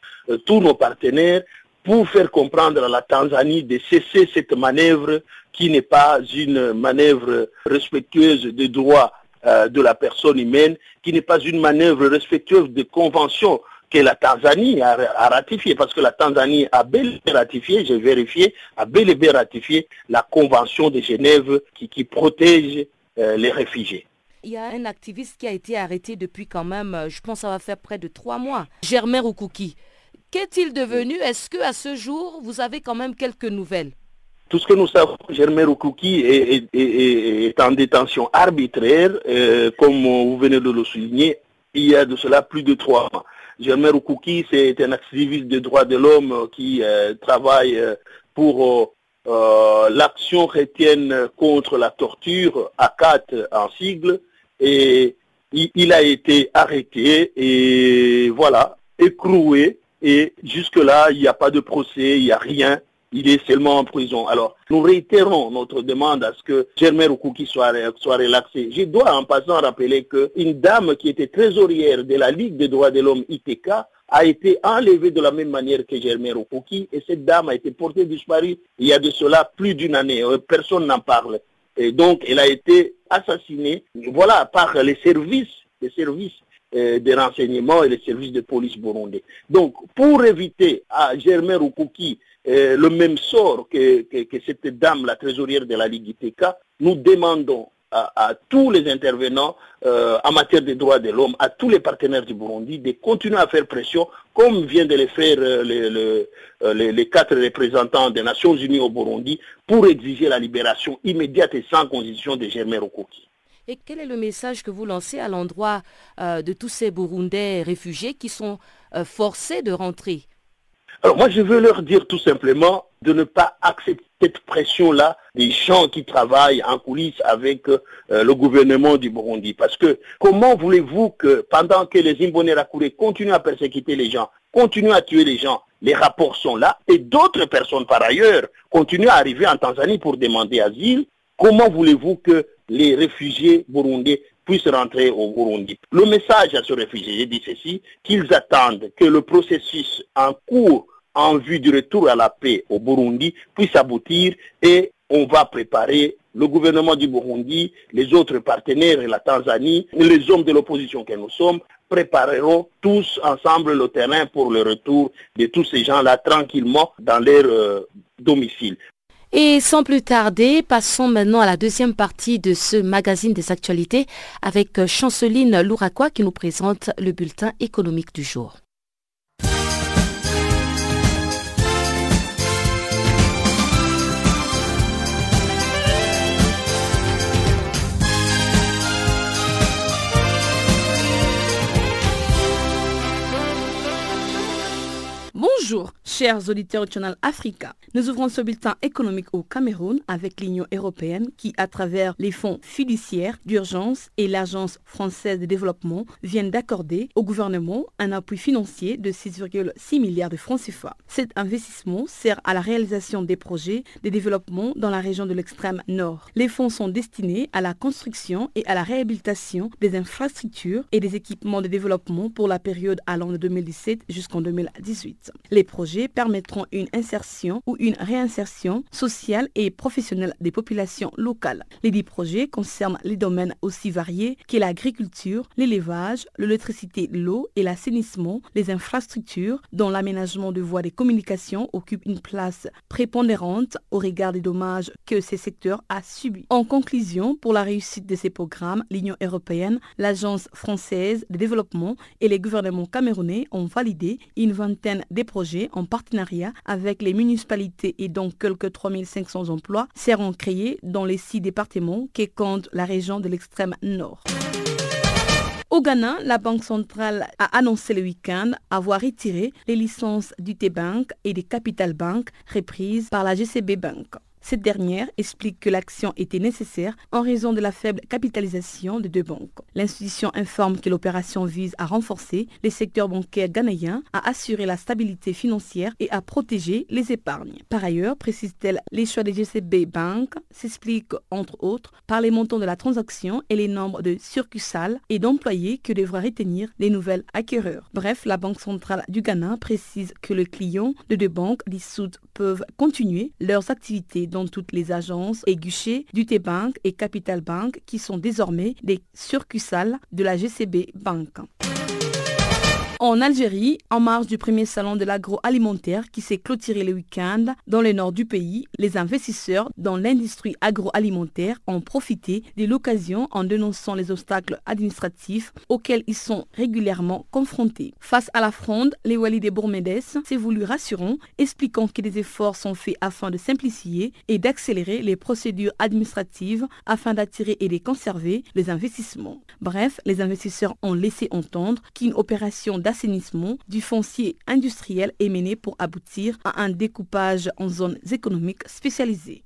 nos partenaires pour faire comprendre à la Tanzanie de cesser cette manœuvre qui n'est pas une manœuvre respectueuse des droits de la personne humaine, qui n'est pas une manœuvre respectueuse des conventions que la Tanzanie a ratifiées, parce que la Tanzanie a bel et bien ratifié, j'ai vérifié, a bel et bien ratifié la convention de Genève qui protège les réfugiés. Il y a un activiste qui a été arrêté depuis quand même, je pense ça va faire près de 3 mois, Germain Rukuki. Qu'est-il devenu? Est-ce qu'à ce jour, vous avez quand même quelques nouvelles? Tout ce que nous savons, Germain Rukuki est en détention arbitraire, comme vous venez de le souligner, il y a de cela plus de 3 mois. Germain Rukuki, c'est un activiste des droits de l'homme qui travaille pour l'action chrétienne contre la torture, ACAT en sigle, et il a été arrêté et voilà, écroué, et jusque-là, il n'y a pas de procès, il n'y a rien. Il est seulement en prison. Alors, nous réitérons notre demande à ce que Germain Rukuki soit relaxé. Je dois en passant rappeler qu'une dame qui était trésorière de la Ligue des droits de l'homme ITK a été enlevée de la même manière que Germain Rukuki et cette dame a été portée disparue il y a de cela plus d'une année. Personne n'en parle. Et donc, elle a été assassinée, voilà, par les services des renseignements et les services de police burundais. Donc, pour éviter à Germain Rukuki le même sort que cette dame, la trésorière de la Ligue ITK, nous demandons à tous les intervenants en matière des droits de l'homme, à tous les partenaires du Burundi, de continuer à faire pression, comme vient de le faire les 4 représentants des Nations Unies au Burundi, pour exiger la libération immédiate et sans condition de Germain Rukuki. Et quel est le message que vous lancez à l'endroit de tous ces Burundais réfugiés qui sont forcés de rentrer? Alors moi, je veux leur dire tout simplement de ne pas accepter cette pression-là des gens qui travaillent en coulisses avec le gouvernement du Burundi. Parce que comment voulez-vous que pendant que les Imbonerakure continuent à persécuter les gens, continuent à tuer les gens, les rapports sont là et d'autres personnes par ailleurs continuent à arriver en Tanzanie pour demander asile, comment voulez-vous que les réfugiés burundais puissent rentrer au Burundi? Le message à ces réfugiés, je dis ceci, qu'ils attendent que le processus en cours en vue du retour à la paix au Burundi puisse aboutir et on va préparer le gouvernement du Burundi, les autres partenaires et la Tanzanie, les hommes de l'opposition que nous sommes, prépareront tous ensemble le terrain pour le retour de tous ces gens-là tranquillement dans leur domicile. Et sans plus tarder, passons maintenant à la deuxième partie de ce magazine des actualités avec Chanceline Louraquois qui nous présente le bulletin économique du jour. Bonjour, chers auditeurs du Channel Africa. Nous ouvrons ce bulletin économique au Cameroun avec l'Union européenne qui, à travers les fonds fiduciaires d'urgence et l'Agence française de développement, viennent d'accorder au gouvernement un appui financier de 6,6 milliards de francs CFA. Cet investissement sert à la réalisation des projets de développement dans la région de l'extrême nord. Les fonds sont destinés à la construction et à la réhabilitation des infrastructures et des équipements de développement pour la période allant de 2017 jusqu'en 2018. Les projets permettront une insertion ou une réinsertion sociale et professionnelle des populations locales. Les 10 projets concernent les domaines aussi variés que l'agriculture, l'élevage, l'électricité, l'eau et l'assainissement, les infrastructures, dont l'aménagement de voies de communication occupe une place prépondérante au regard des dommages que ces secteurs ont subis. En conclusion, pour la réussite de ces programmes, l'Union européenne, l'Agence française de développement et les gouvernements camerounais ont validé une vingtaine des projets en partenariat avec les municipalités et donc quelques 3500 emplois seront créés dans les 6 départements qui comptent la région de l'extrême nord. Au Ghana, la Banque centrale a annoncé le week-end avoir retiré les licences du T-Bank et des Capital Bank reprises par la GCB Bank. Cette dernière explique que l'action était nécessaire en raison de la faible capitalisation des 2 banques. L'institution informe que l'opération vise à renforcer les secteurs bancaires ghanéens, à assurer la stabilité financière et à protéger les épargnes. Par ailleurs, précise-t-elle, les choix des GCB Bank s'expliquent entre autres par les montants de la transaction et les nombres de succursales et d'employés que devraient retenir les nouvelles acquéreurs. Bref, la Banque centrale du Ghana précise que les clients de 2 banques dissoutes peuvent continuer leurs activités dans toutes les agences et guichets du T-Bank et Capital Bank qui sont désormais des succursales de la GCB Bank. En Algérie, en marge du premier salon de l'agroalimentaire qui s'est clôturé le week-end dans le nord du pays, les investisseurs dans l'industrie agroalimentaire ont profité de l'occasion en dénonçant les obstacles administratifs auxquels ils sont régulièrement confrontés. Face à la fronde, les Wali de Bourmedes s'est voulu rassurant, expliquant que des efforts sont faits afin de simplifier et d'accélérer les procédures administratives afin d'attirer et de conserver les investissements. Bref, les investisseurs ont laissé entendre qu'une opération d'assainissement du foncier industriel est mené pour aboutir à un découpage en zones économiques spécialisées.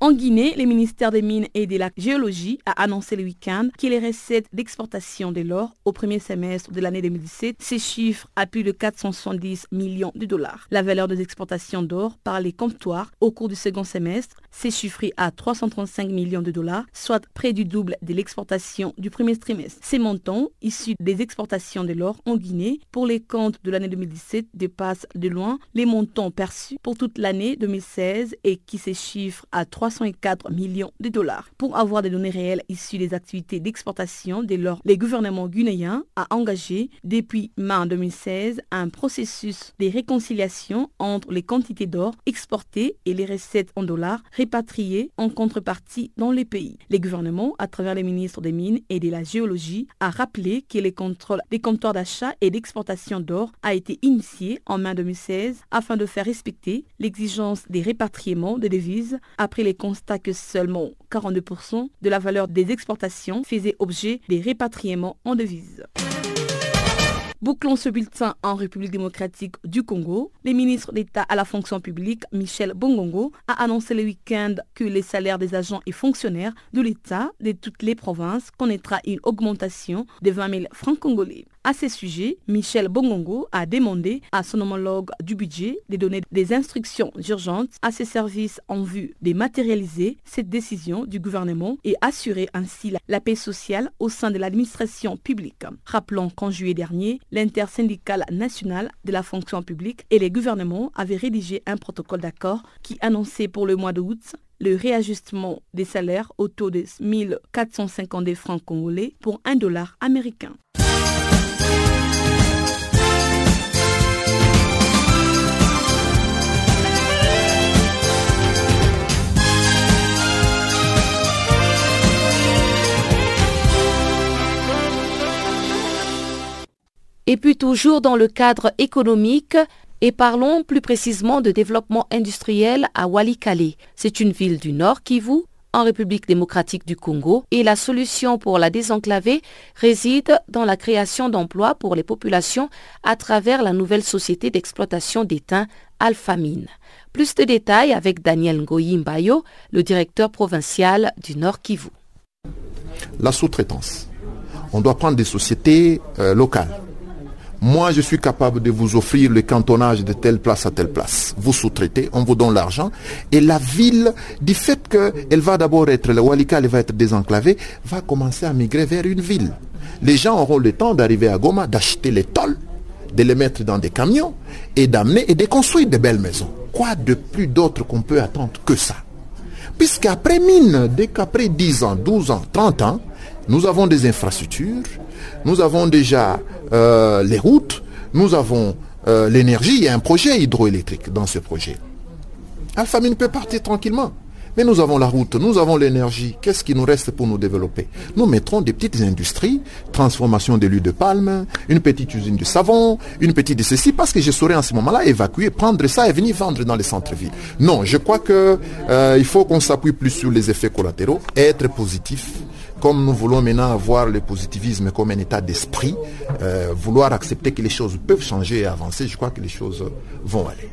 En Guinée, le ministère des Mines et de la Géologie a annoncé le week-end que les recettes d'exportation de l'or au premier semestre de l'année 2017 se chiffrent à plus de 470 millions de dollars. La valeur des exportations d'or par les comptoirs au cours du second semestre s'est chiffrée à 335 millions de dollars, soit près du double de l'exportation du premier trimestre. Ces montants, issus des exportations de l'or en Guinée, pour les comptes de l'année 2017, dépassent de loin les montants perçus pour toute l'année 2016 et qui se chiffrent à 304 millions de dollars. Pour avoir des données réelles issues des activités d'exportation de l'or, les gouvernements guinéens a engagé depuis mai 2016 un processus de réconciliation entre les quantités d'or exportées et les recettes en dollars répatriées en contrepartie dans les pays. Les gouvernements, à travers les ministres des Mines et de la Géologie, a rappelé que les contrôles des comptoirs d'achat et d'exportation d'or a été initié en mai 2016 afin de faire respecter l'exigence des répatriements de devises après les constat que seulement 42% de la valeur des exportations faisait objet des répatriements en devises. Bouclons ce bulletin en République démocratique du Congo. Le ministre d'État à la fonction publique, Michel Bongongo, a annoncé le week-end que les salaires des agents et fonctionnaires de l'État de toutes les provinces connaîtra une augmentation de 20 000 francs congolais. À ce sujet, Michel Bongongo a demandé à son homologue du budget de donner des instructions urgentes à ses services en vue de matérialiser cette décision du gouvernement et assurer ainsi la paix sociale au sein de l'administration publique. Rappelons qu'en juillet dernier, l'intersyndicale nationale de la fonction publique et les gouvernements avaient rédigé un protocole d'accord qui annonçait pour le mois d'août le réajustement des salaires au taux de 1450 francs congolais pour $1 américain. Et puis toujours dans le cadre économique, et parlons plus précisément de développement industriel à Walikale. C'est une ville du Nord Kivu, en République démocratique du Congo et la solution pour la désenclaver réside dans la création d'emplois pour les populations à travers la nouvelle société d'exploitation d'étain Alphamin. Plus de détails avec Daniel Ngoyi Mbayo, le directeur provincial du Nord Kivu. La sous-traitance. On doit prendre des sociétés locales. Moi, je suis capable de vous offrir le cantonnage de telle place à telle place. Vous sous-traitez, on vous donne l'argent. Et la ville, du fait qu'elle va d'abord être, le Walikale va être désenclavée, va commencer à migrer vers une ville. Les gens auront le temps d'arriver à Goma, d'acheter les tôles, de les mettre dans des camions et d'amener et de construire de belles maisons. Quoi de plus d'autre qu'on peut attendre que ça? Puisqu'après mine, dès qu'après 10 ans, 12 ans, 30 ans, nous avons des infrastructures, nous avons déjà les routes, nous avons l'énergie, il y a un projet hydroélectrique dans ce projet. Alphamin peut partir tranquillement, mais nous avons la route, nous avons l'énergie, qu'est-ce qui nous reste pour nous développer? Nous mettrons des petites industries, transformation de l'huile de palme, une petite usine de savon, une petite de ceci, parce que je saurais en ce moment-là évacuer, prendre ça et venir vendre dans les centres-villes. Non, je crois qu'il faut qu'on s'appuie plus sur les effets collatéraux, être positif. Comme nous voulons maintenant avoir le positivisme comme un état d'esprit, vouloir accepter que les choses peuvent changer et avancer, je crois que les choses vont aller.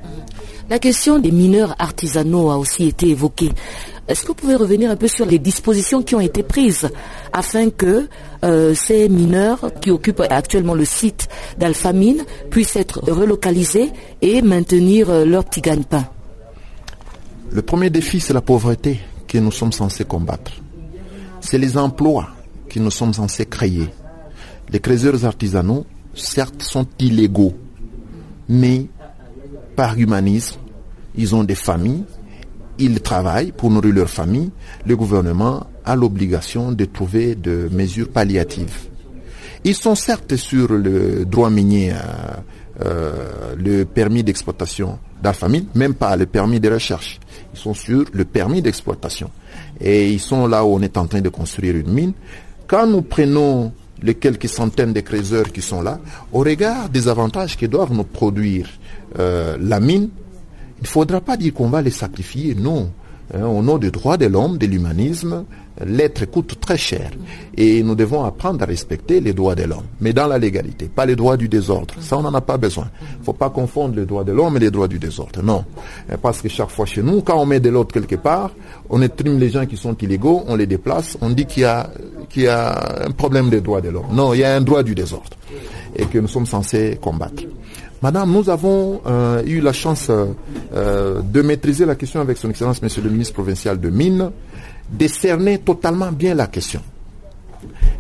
La question des mineurs artisanaux a aussi été évoquée. Est-ce que vous pouvez revenir un peu sur les dispositions qui ont été prises afin que ces mineurs qui occupent actuellement le site d'Alphamin puissent être relocalisés et maintenir leur petit gagne-pain? Le premier défi, c'est la pauvreté que nous sommes censés combattre. C'est les emplois que nous sommes censés créer. Les créateurs artisanaux, certes, sont illégaux, mais par humanisme, ils ont des familles, ils travaillent pour nourrir leur famille. Le gouvernement a l'obligation de trouver des mesures palliatives. Ils sont certes sur le droit minier, le permis d'exploitation d'Alphamin, même pas le permis de recherche. Ils sont sur le permis d'exploitation. Et ils sont là où on est en train de construire une mine. Quand nous prenons les quelques centaines de creuseurs qui sont là, au regard des avantages que doivent nous produire la mine, il ne faudra pas dire qu'on va les sacrifier, non. Au nom des droits de l'homme, de l'humanisme, l'être coûte très cher. Et nous devons apprendre à respecter les droits de l'homme, mais dans la légalité, pas les droits du désordre. Ça, on n'en a pas besoin. Il ne faut pas confondre les droits de l'homme et les droits du désordre, non. Parce que chaque fois chez nous, quand on met de l'autre quelque part, on étrime les gens qui sont illégaux, on les déplace, on dit qu'il y a un problème des droits de l'homme. Non, il y a un droit du désordre et que nous sommes censés combattre. Madame, nous avons eu la chance de maîtriser la question avec son Excellence, Monsieur le Ministre Provincial de Mines, de cerner totalement bien la question.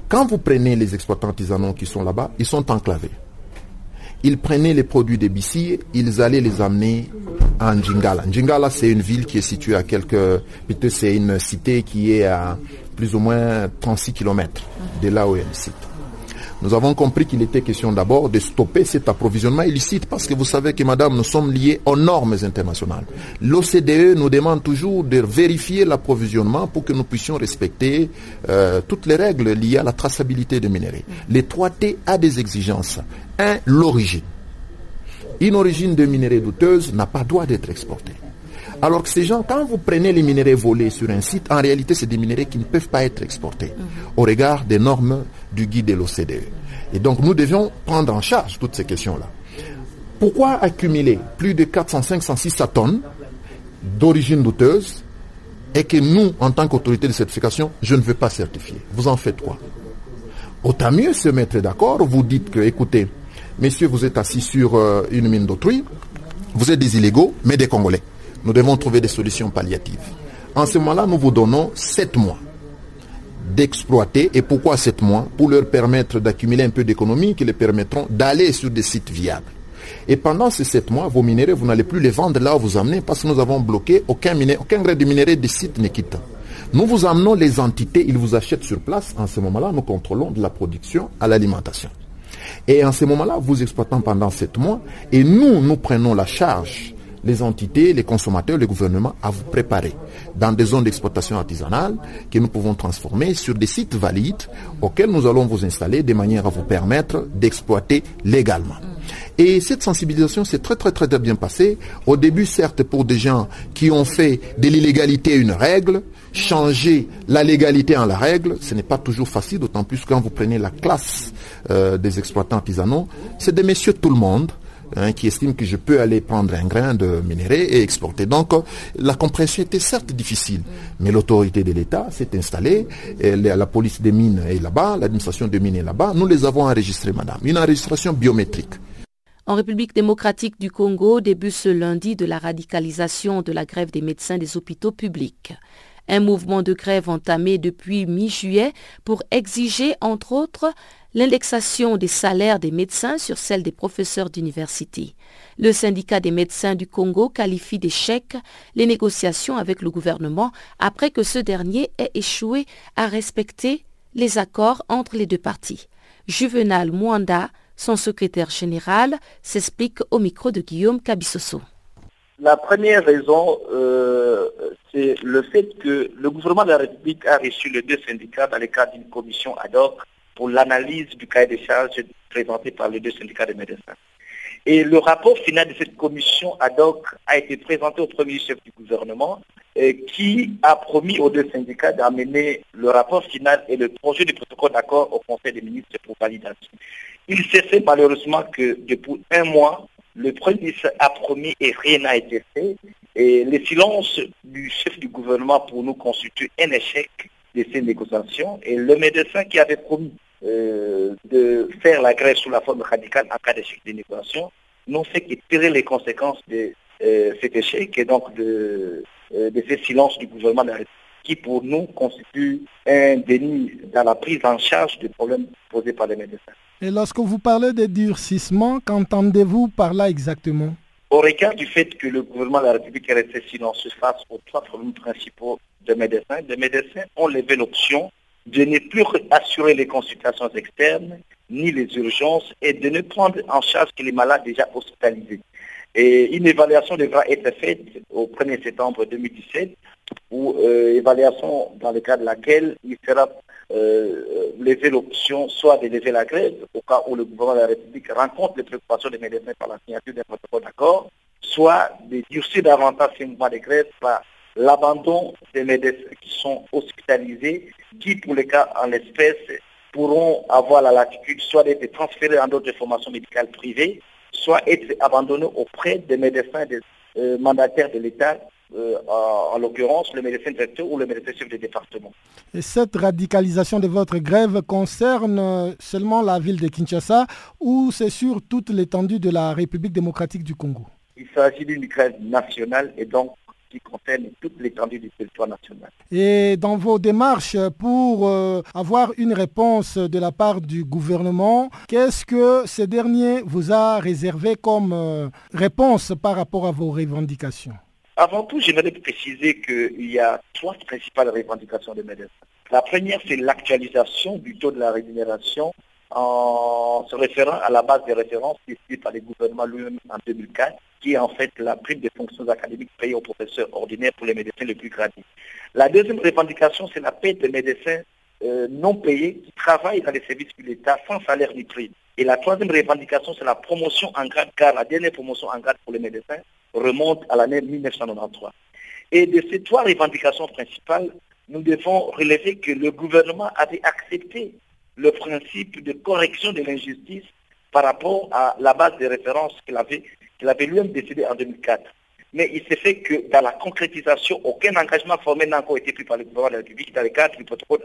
Quand vous prenez les exploitants artisanaux qui sont là-bas, ils sont enclavés. Ils prenaient les produits des Bissii, ils allaient les amener à Ndjingala. Ndjingala, c'est une ville qui est située à quelques... C'est une cité qui est à plus ou moins 36 km de là où est le site. Nous avons compris qu'il était question d'abord de stopper cet approvisionnement illicite parce que vous savez que, madame, nous sommes liés aux normes internationales. L'OCDE nous demande toujours de vérifier l'approvisionnement pour que nous puissions respecter toutes les règles liées à la traçabilité des minerais. Les 3T a des exigences. 1. L'origine. Une origine de minerais douteuse n'a pas droit d'être exportée. Alors que ces gens, quand vous prenez les minerais volés sur un site, en réalité, c'est des minerais qui ne peuvent pas être exportés au regard des normes du guide de l'OCDE. Et donc, nous devions prendre en charge toutes ces questions-là. Pourquoi accumuler plus de 400, 500, 600 tonnes d'origine douteuse et que nous, en tant qu'autorité de certification, je ne veux pas certifier? Vous en faites quoi? Autant mieux se mettre d'accord. Vous dites que, écoutez, messieurs, vous êtes assis sur une mine d'autrui, vous êtes des illégaux, mais des Congolais. Nous devons trouver des solutions palliatives. En ce moment-là, nous vous donnons 7 mois d'exploiter. Et pourquoi 7 mois? Pour leur permettre d'accumuler un peu d'économie qui les permettront d'aller sur des sites viables. Et pendant ces 7 mois, vos minéraux, vous n'allez plus les vendre là où vous amenez parce que nous avons bloqué aucun gré de minerai des sites ne quitte. Nous vous amenons les entités, ils vous achètent sur place. En ce moment-là, nous contrôlons de la production à l'alimentation. Et en ce moment-là, vous exploitons pendant 7 mois et nous prenons la charge, les entités, les consommateurs, le gouvernement à vous préparer dans des zones d'exploitation artisanale que nous pouvons transformer sur des sites valides auxquels nous allons vous installer de manière à vous permettre d'exploiter légalement. Et cette sensibilisation s'est très très très bien passée. Au début, certes, pour des gens qui ont fait de l'illégalité une règle, changer la légalité en la règle, ce n'est pas toujours facile, d'autant plus quand vous prenez la classe des exploitants artisanaux, c'est des messieurs tout le monde qui estiment que je peux aller prendre un grain de minerai et exporter. Donc la compréhension était certes difficile, mais l'autorité de l'État s'est installée, et la police des mines est là-bas, l'administration des mines est là-bas, nous les avons enregistrés, madame, une enregistration biométrique. En République démocratique du Congo, début ce lundi de la radicalisation de la grève des médecins des hôpitaux publics. Un mouvement de grève entamé depuis mi-juillet pour exiger, entre autres, l'indexation des salaires des médecins sur celle des professeurs d'université. Le syndicat des médecins du Congo qualifie d'échec les négociations avec le gouvernement après que ce dernier ait échoué à respecter les accords entre les deux parties. Juvenal Mwanda, son secrétaire général, s'explique au micro de Guillaume Kabisoso. La première raison, c'est le fait que le gouvernement de la République a reçu les deux syndicats dans le cadre d'une commission ad hoc pour l'analyse du cahier des charges présenté par les deux syndicats de médecins. Et le rapport final de cette commission ad hoc a été présenté au premier chef du gouvernement qui a promis aux deux syndicats d'amener le rapport final et le projet du protocole d'accord au Conseil des ministres pour validation. Il s'est fait malheureusement que depuis un mois, le Premier ministre a promis et rien n'a été fait. Et le silence du chef du gouvernement pour nous constitue un échec de ces négociations. Et le médecin qui avait promis de faire la grève sous la forme radicale en cas d'échec des négociations n'ont fait que tirer les conséquences de cet échec et donc de ce silence du gouvernement de la République, qui pour nous constitue un déni dans la prise en charge des problèmes posés par les médecins. Et lorsque vous parlez de durcissement, qu'entendez-vous par là exactement? Au regard du fait que le gouvernement de la République est resté silencieux face aux trois problèmes principaux des médecins ont levé l'option de ne plus assurer les consultations externes, ni les urgences, et de ne prendre en charge que les malades déjà hospitalisés. Et une évaluation devra être faite au 1er septembre 2017, ou évaluation dans le cadre de laquelle il sera lever l'option soit de lever la grève, au cas où le gouvernement de la République rencontre les préoccupations des médecins par la signature d'un protocole d'accord, soit de durcir davantage ces mouvements de grève par l'abandon des médecins qui sont hospitalisés, qui pour les cas en l'espèce pourront avoir la latitude soit d'être transférés en d'autres formations médicales privées, soit être abandonnés auprès des médecins des mandataires de l'État, en l'occurrence le médecin directeur ou le médecin chef de département. Et cette radicalisation de votre grève concerne seulement la ville de Kinshasa ou c'est sur toute l'étendue de la République démocratique du Congo? Il s'agit d'une grève nationale et donc qui concerne toute l'étendue du territoire national. Et dans vos démarches pour avoir une réponse de la part du gouvernement, qu'est-ce que ce dernier vous a réservé comme réponse par rapport à vos revendications? Avant tout, j'aimerais préciser qu'il y a trois principales revendications des médecins. La première, c'est l'actualisation du taux de la rémunération en se référant à la base des références décidée par le gouvernement lui-même en 2004, qui est en fait la prime des fonctions académiques payées aux professeurs ordinaires pour les médecins les plus gradés. La deuxième revendication, c'est la paie des médecins non payés qui travaillent dans les services de l'État sans salaire ni prime. Et la troisième revendication, c'est la promotion en grade, car la dernière promotion en grade pour les médecins remonte à l'année 1993. Et de ces trois revendications principales, nous devons relever que le gouvernement avait accepté le principe de correction de l'injustice par rapport à la base de référence qu'il avait lui-même décidée en 2004. Mais il s'est fait que dans la concrétisation, aucun engagement formel n'a encore été pris par le gouvernement de la République dans le cadre du protocole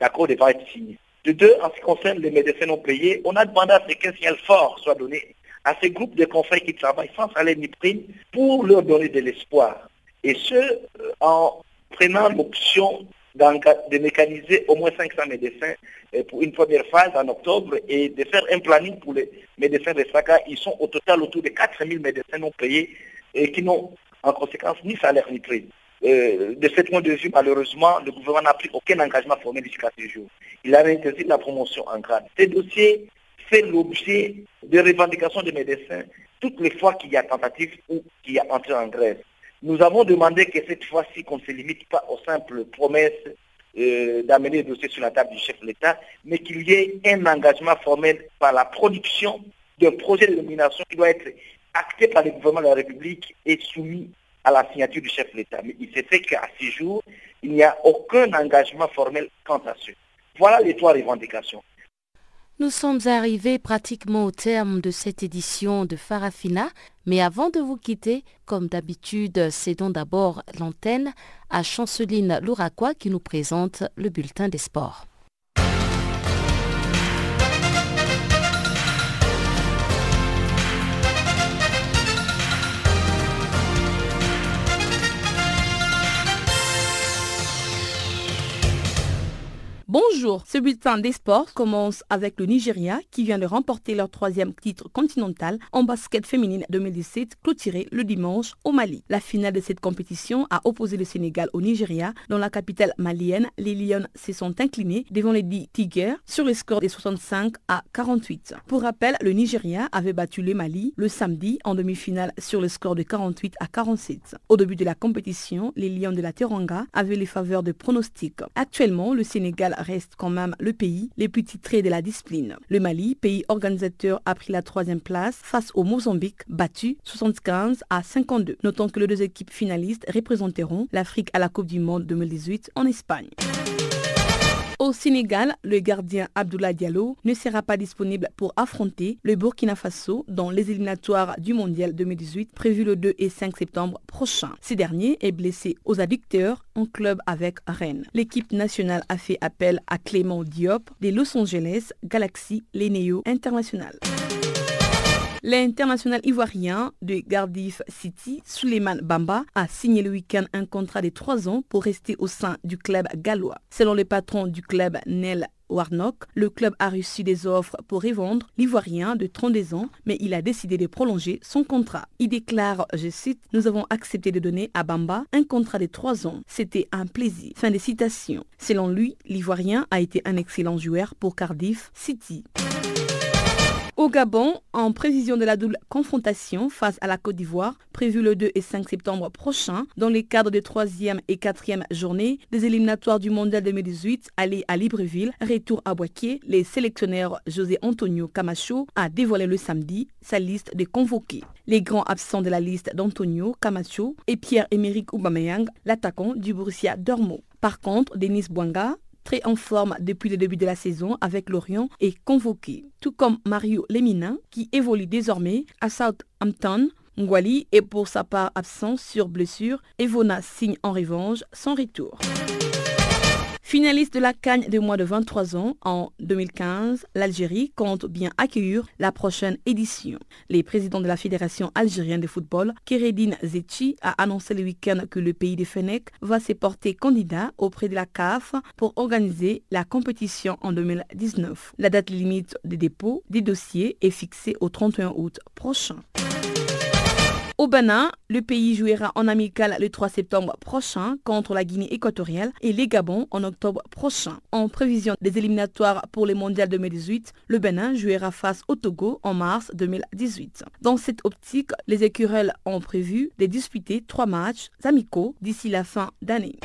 d'accord devant être signé. De deux, en ce qui concerne les médecins non payés, on a demandé à ce qu'un signal fort soit donné à ces groupes de confrères qui travaillent sans salaire ni prime pour leur donner de l'espoir. Et ce, en prenant l'option de mécaniser au moins 500 médecins pour une première phase en octobre et de faire un planning pour les médecins de Saka. Ils sont au total autour de 4000 médecins non payés et qui n'ont en conséquence ni salaire ni prime. De ce point de vue, malheureusement, le gouvernement n'a pris aucun engagement formel jusqu'à ce jour. Il a interdit la promotion en grade. Ces dossiers fait l'objet de revendications des médecins toutes les fois qu'il y a tentative ou qu'il y a entrée en grève. Nous avons demandé que cette fois-ci, qu'on ne se limite pas aux simples promesses d'amener le dossier sur la table du chef de l'État, mais qu'il y ait un engagement formel par la production d'un projet de nomination qui doit être acté par le gouvernement de la République et soumis à la signature du chef de l'État. Mais il se fait qu'à ce jour, il n'y a aucun engagement formel quant à ce. Voilà les trois revendications. Nous sommes arrivés pratiquement au terme de cette édition de Farafina, mais avant de vous quitter, comme d'habitude, cédons d'abord l'antenne à Chanceline Louraquois qui nous présente le bulletin des sports. Bonjour, ce bulletin des sports commence avec le Nigeria qui vient de remporter leur troisième titre continental en basket féminine 2017 clôturé le dimanche au Mali. La finale de cette compétition a opposé le Sénégal au Nigeria. Dans la capitale malienne, les Lions se sont inclinés devant les Tigers sur le score de 65 à 48. Pour rappel, le Nigeria avait battu le Mali le samedi en demi-finale sur le score de 48 à 47. Au début de la compétition, les Lions de la Teranga avaient les faveurs de pronostics. Actuellement, le Sénégal reste quand même le pays les plus titrés de la discipline. Le Mali, pays organisateur, a pris la troisième place face au Mozambique, battu 75 à 52. Notons que les deux équipes finalistes représenteront l'Afrique à la Coupe du Monde 2018 en Espagne. Au Sénégal, le gardien Abdoulaye Diallo ne sera pas disponible pour affronter le Burkina Faso dans les éliminatoires du Mondial 2018 prévu le 2 et 5 septembre prochain. Ce dernier est blessé aux adducteurs en club avec Rennes. L'équipe nationale a fait appel à Clément Diop des Los Angeles Galaxy, les Néo International. L'international ivoirien de Cardiff City, Souleymane Bamba, a signé le week-end un contrat de 3 ans pour rester au sein du club gallois. Selon le patron du club, Neil Warnock, le club a reçu des offres pour revendre l'Ivoirien de 32 ans, mais il a décidé de prolonger son contrat. Il déclare, je cite, « Nous avons accepté de donner à Bamba un contrat de 3 ans. C'était un plaisir. » Fin de citation. Selon lui, l'Ivoirien a été un excellent joueur pour Cardiff City. Au Gabon, en prévision de la double confrontation face à la Côte d'Ivoire, prévue le 2 et 5 septembre prochain, dans les cadres des 3e et 4e journées des éliminatoires du Mondial 2018, aller à Libreville, retour à Boaké, les sélectionneurs José Antonio Camacho a dévoilé le samedi sa liste des convoqués. Les grands absents de la liste d'Antonio Camacho et Pierre-Emerick Aubameyang, l'attaquant du Borussia Dortmund. Par contre, Denis Bouanga, très en forme depuis le début de la saison avec Lorient, est convoqué, tout comme Mario Lemina qui évolue désormais à Southampton. Ngwali est pour sa part absent sur blessure. Evona signe en revanche son retour. Finaliste de la CAN de moins de 23 ans en 2015, l'Algérie compte bien accueillir la prochaine édition. Le président de la Fédération algérienne de football, Khereddine Zetchi, a annoncé le week-end que le pays des Fennecs va se porter candidat auprès de la CAF pour organiser la compétition en 2019. La date limite des dépôts des dossiers est fixée au 31 août prochain. Au Bénin, le pays jouera en amical le 3 septembre prochain contre la Guinée équatoriale et les Gabon en octobre prochain. En prévision des éliminatoires pour les Mondial 2018, le Bénin jouera face au Togo en mars 2018. Dans cette optique, les écureuils ont prévu de disputer 3 matchs amicaux d'ici la fin d'année.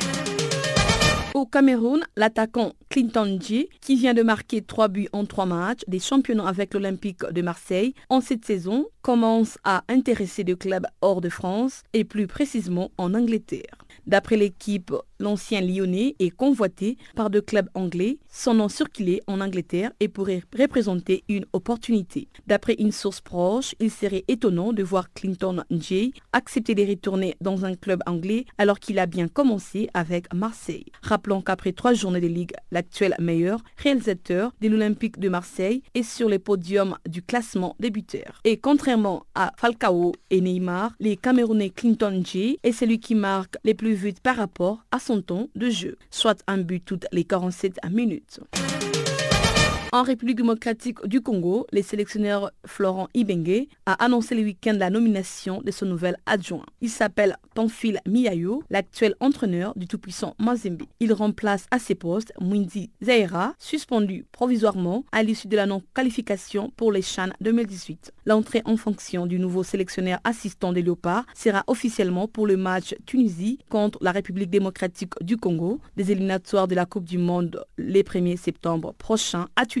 Au Cameroun, l'attaquant Clinton Dje, qui vient de marquer 3 buts en 3 matchs des championnats avec l'Olympique de Marseille en cette saison, commence à intéresser des clubs hors de France et plus précisément en Angleterre. D'après l'équipe, l'ancien Lyonnais est convoité par 2 clubs anglais, son nom circulait en Angleterre et pourrait représenter une opportunité. D'après une source proche, il serait étonnant de voir Clinton Dje accepter de retourner dans un club anglais alors qu'il a bien commencé avec Marseille. Rappelons qu'après 3 journées de Ligue, l'actuel meilleur réalisateur de l'Olympique de Marseille est sur les podiums du classement des buteurs. Et contrairement à Falcao et Neymar, les Camerounais Clinton Dje est celui qui marque les plus vite par rapport à son temps de jeu, soit un but toutes les 47 minutes. En République démocratique du Congo, le sélectionneur Florent Ibenge a annoncé le week-end la nomination de son nouvel adjoint. Il s'appelle Pamphile Miyayo, l'actuel entraîneur du tout-puissant Mazembe. Il remplace à ses postes Mwindi Zaïra, suspendu provisoirement à l'issue de la non-qualification pour les CHAN 2018. L'entrée en fonction du nouveau sélectionneur assistant des Léopards sera officiellement pour le match Tunisie contre la République démocratique du Congo, des éliminatoires de la Coupe du Monde le 1er septembre prochain à Tunis.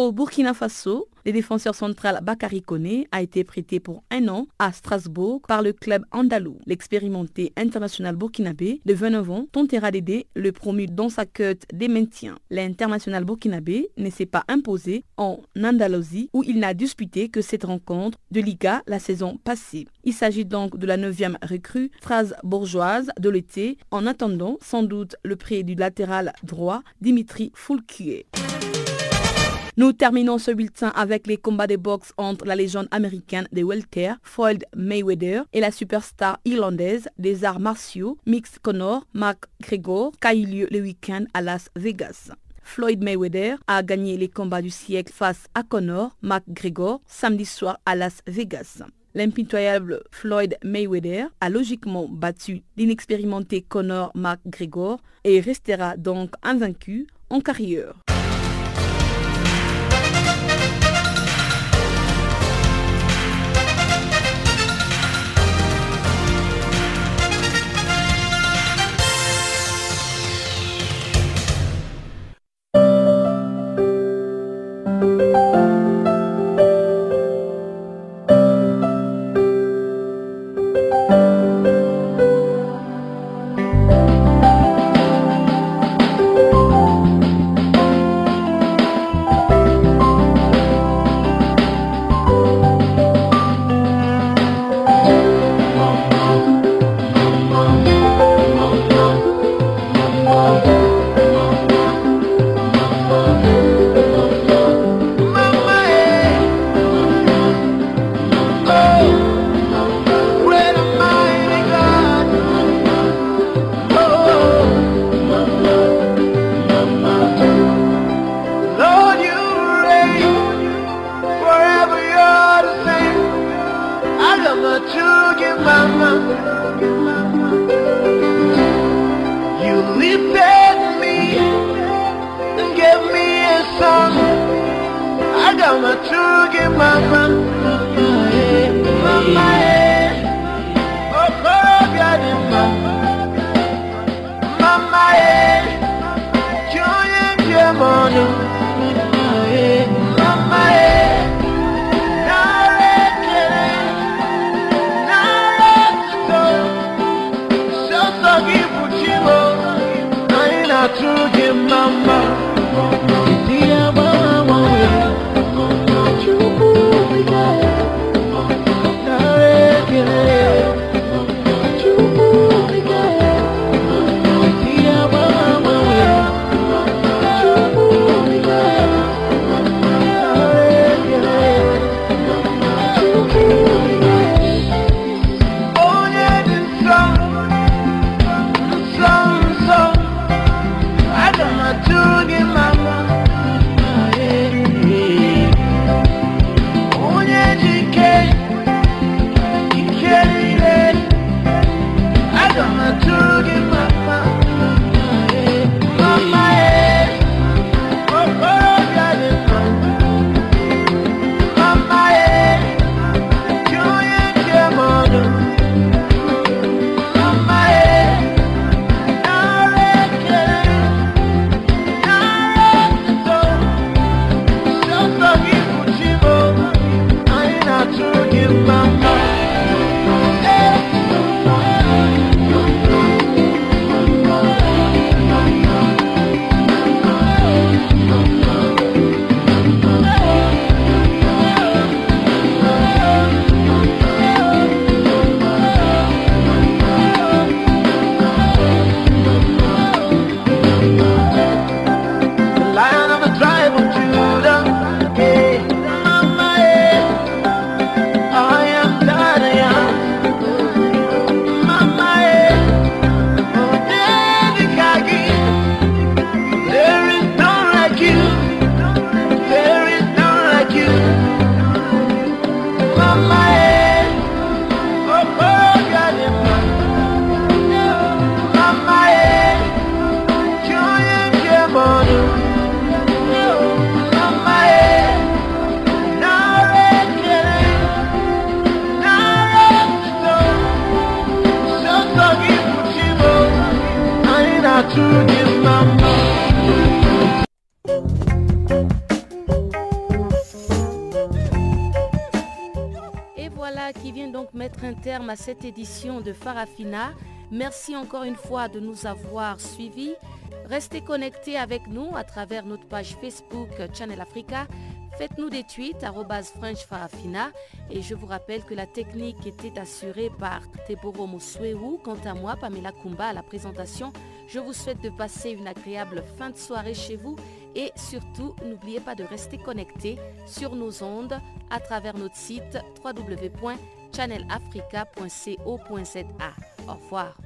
Au Burkina Faso, le défenseur central Bakary Koné a été prêté pour 1 an à Strasbourg par le club andalou. L'expérimenté international burkinabé de 29 ans tentera d'aider le promu dans sa quête des maintiens. L'international burkinabé ne s'est pas imposé en Andalousie où il n'a disputé que 7 rencontres de Liga la saison passée. Il s'agit donc de la 9e recrue strasbourgeoise de l'été en attendant sans doute le prêt du latéral droit Dimitri Foulquier. Nous terminons ce bulletin avec les combats de boxe entre la légende américaine des welter, Floyd Mayweather, et la superstar irlandaise des arts martiaux, Mick Conor McGregor, qui a eu lieu le week-end à Las Vegas. Floyd Mayweather a gagné les combats du siècle face à Conor McGregor samedi soir à Las Vegas. L'impitoyable Floyd Mayweather a logiquement battu l'inexpérimenté Conor McGregor et restera donc invaincu en carrière. voilà qui vient donc mettre un terme à cette édition de Farafina. Merci encore une fois de nous avoir suivis. Restez connectés avec nous à travers notre page Facebook Channel Africa. Faites-nous des tweets @FrenchFarafina et je vous rappelle que la technique était assurée par Déborah Boussouéo. Quant à moi, Pamela Koumba à la présentation, je vous souhaite de passer une agréable fin de soirée chez vous et surtout n'oubliez pas de rester connectés sur nos ondes à travers notre site www.channelafrica.co.za. Au revoir.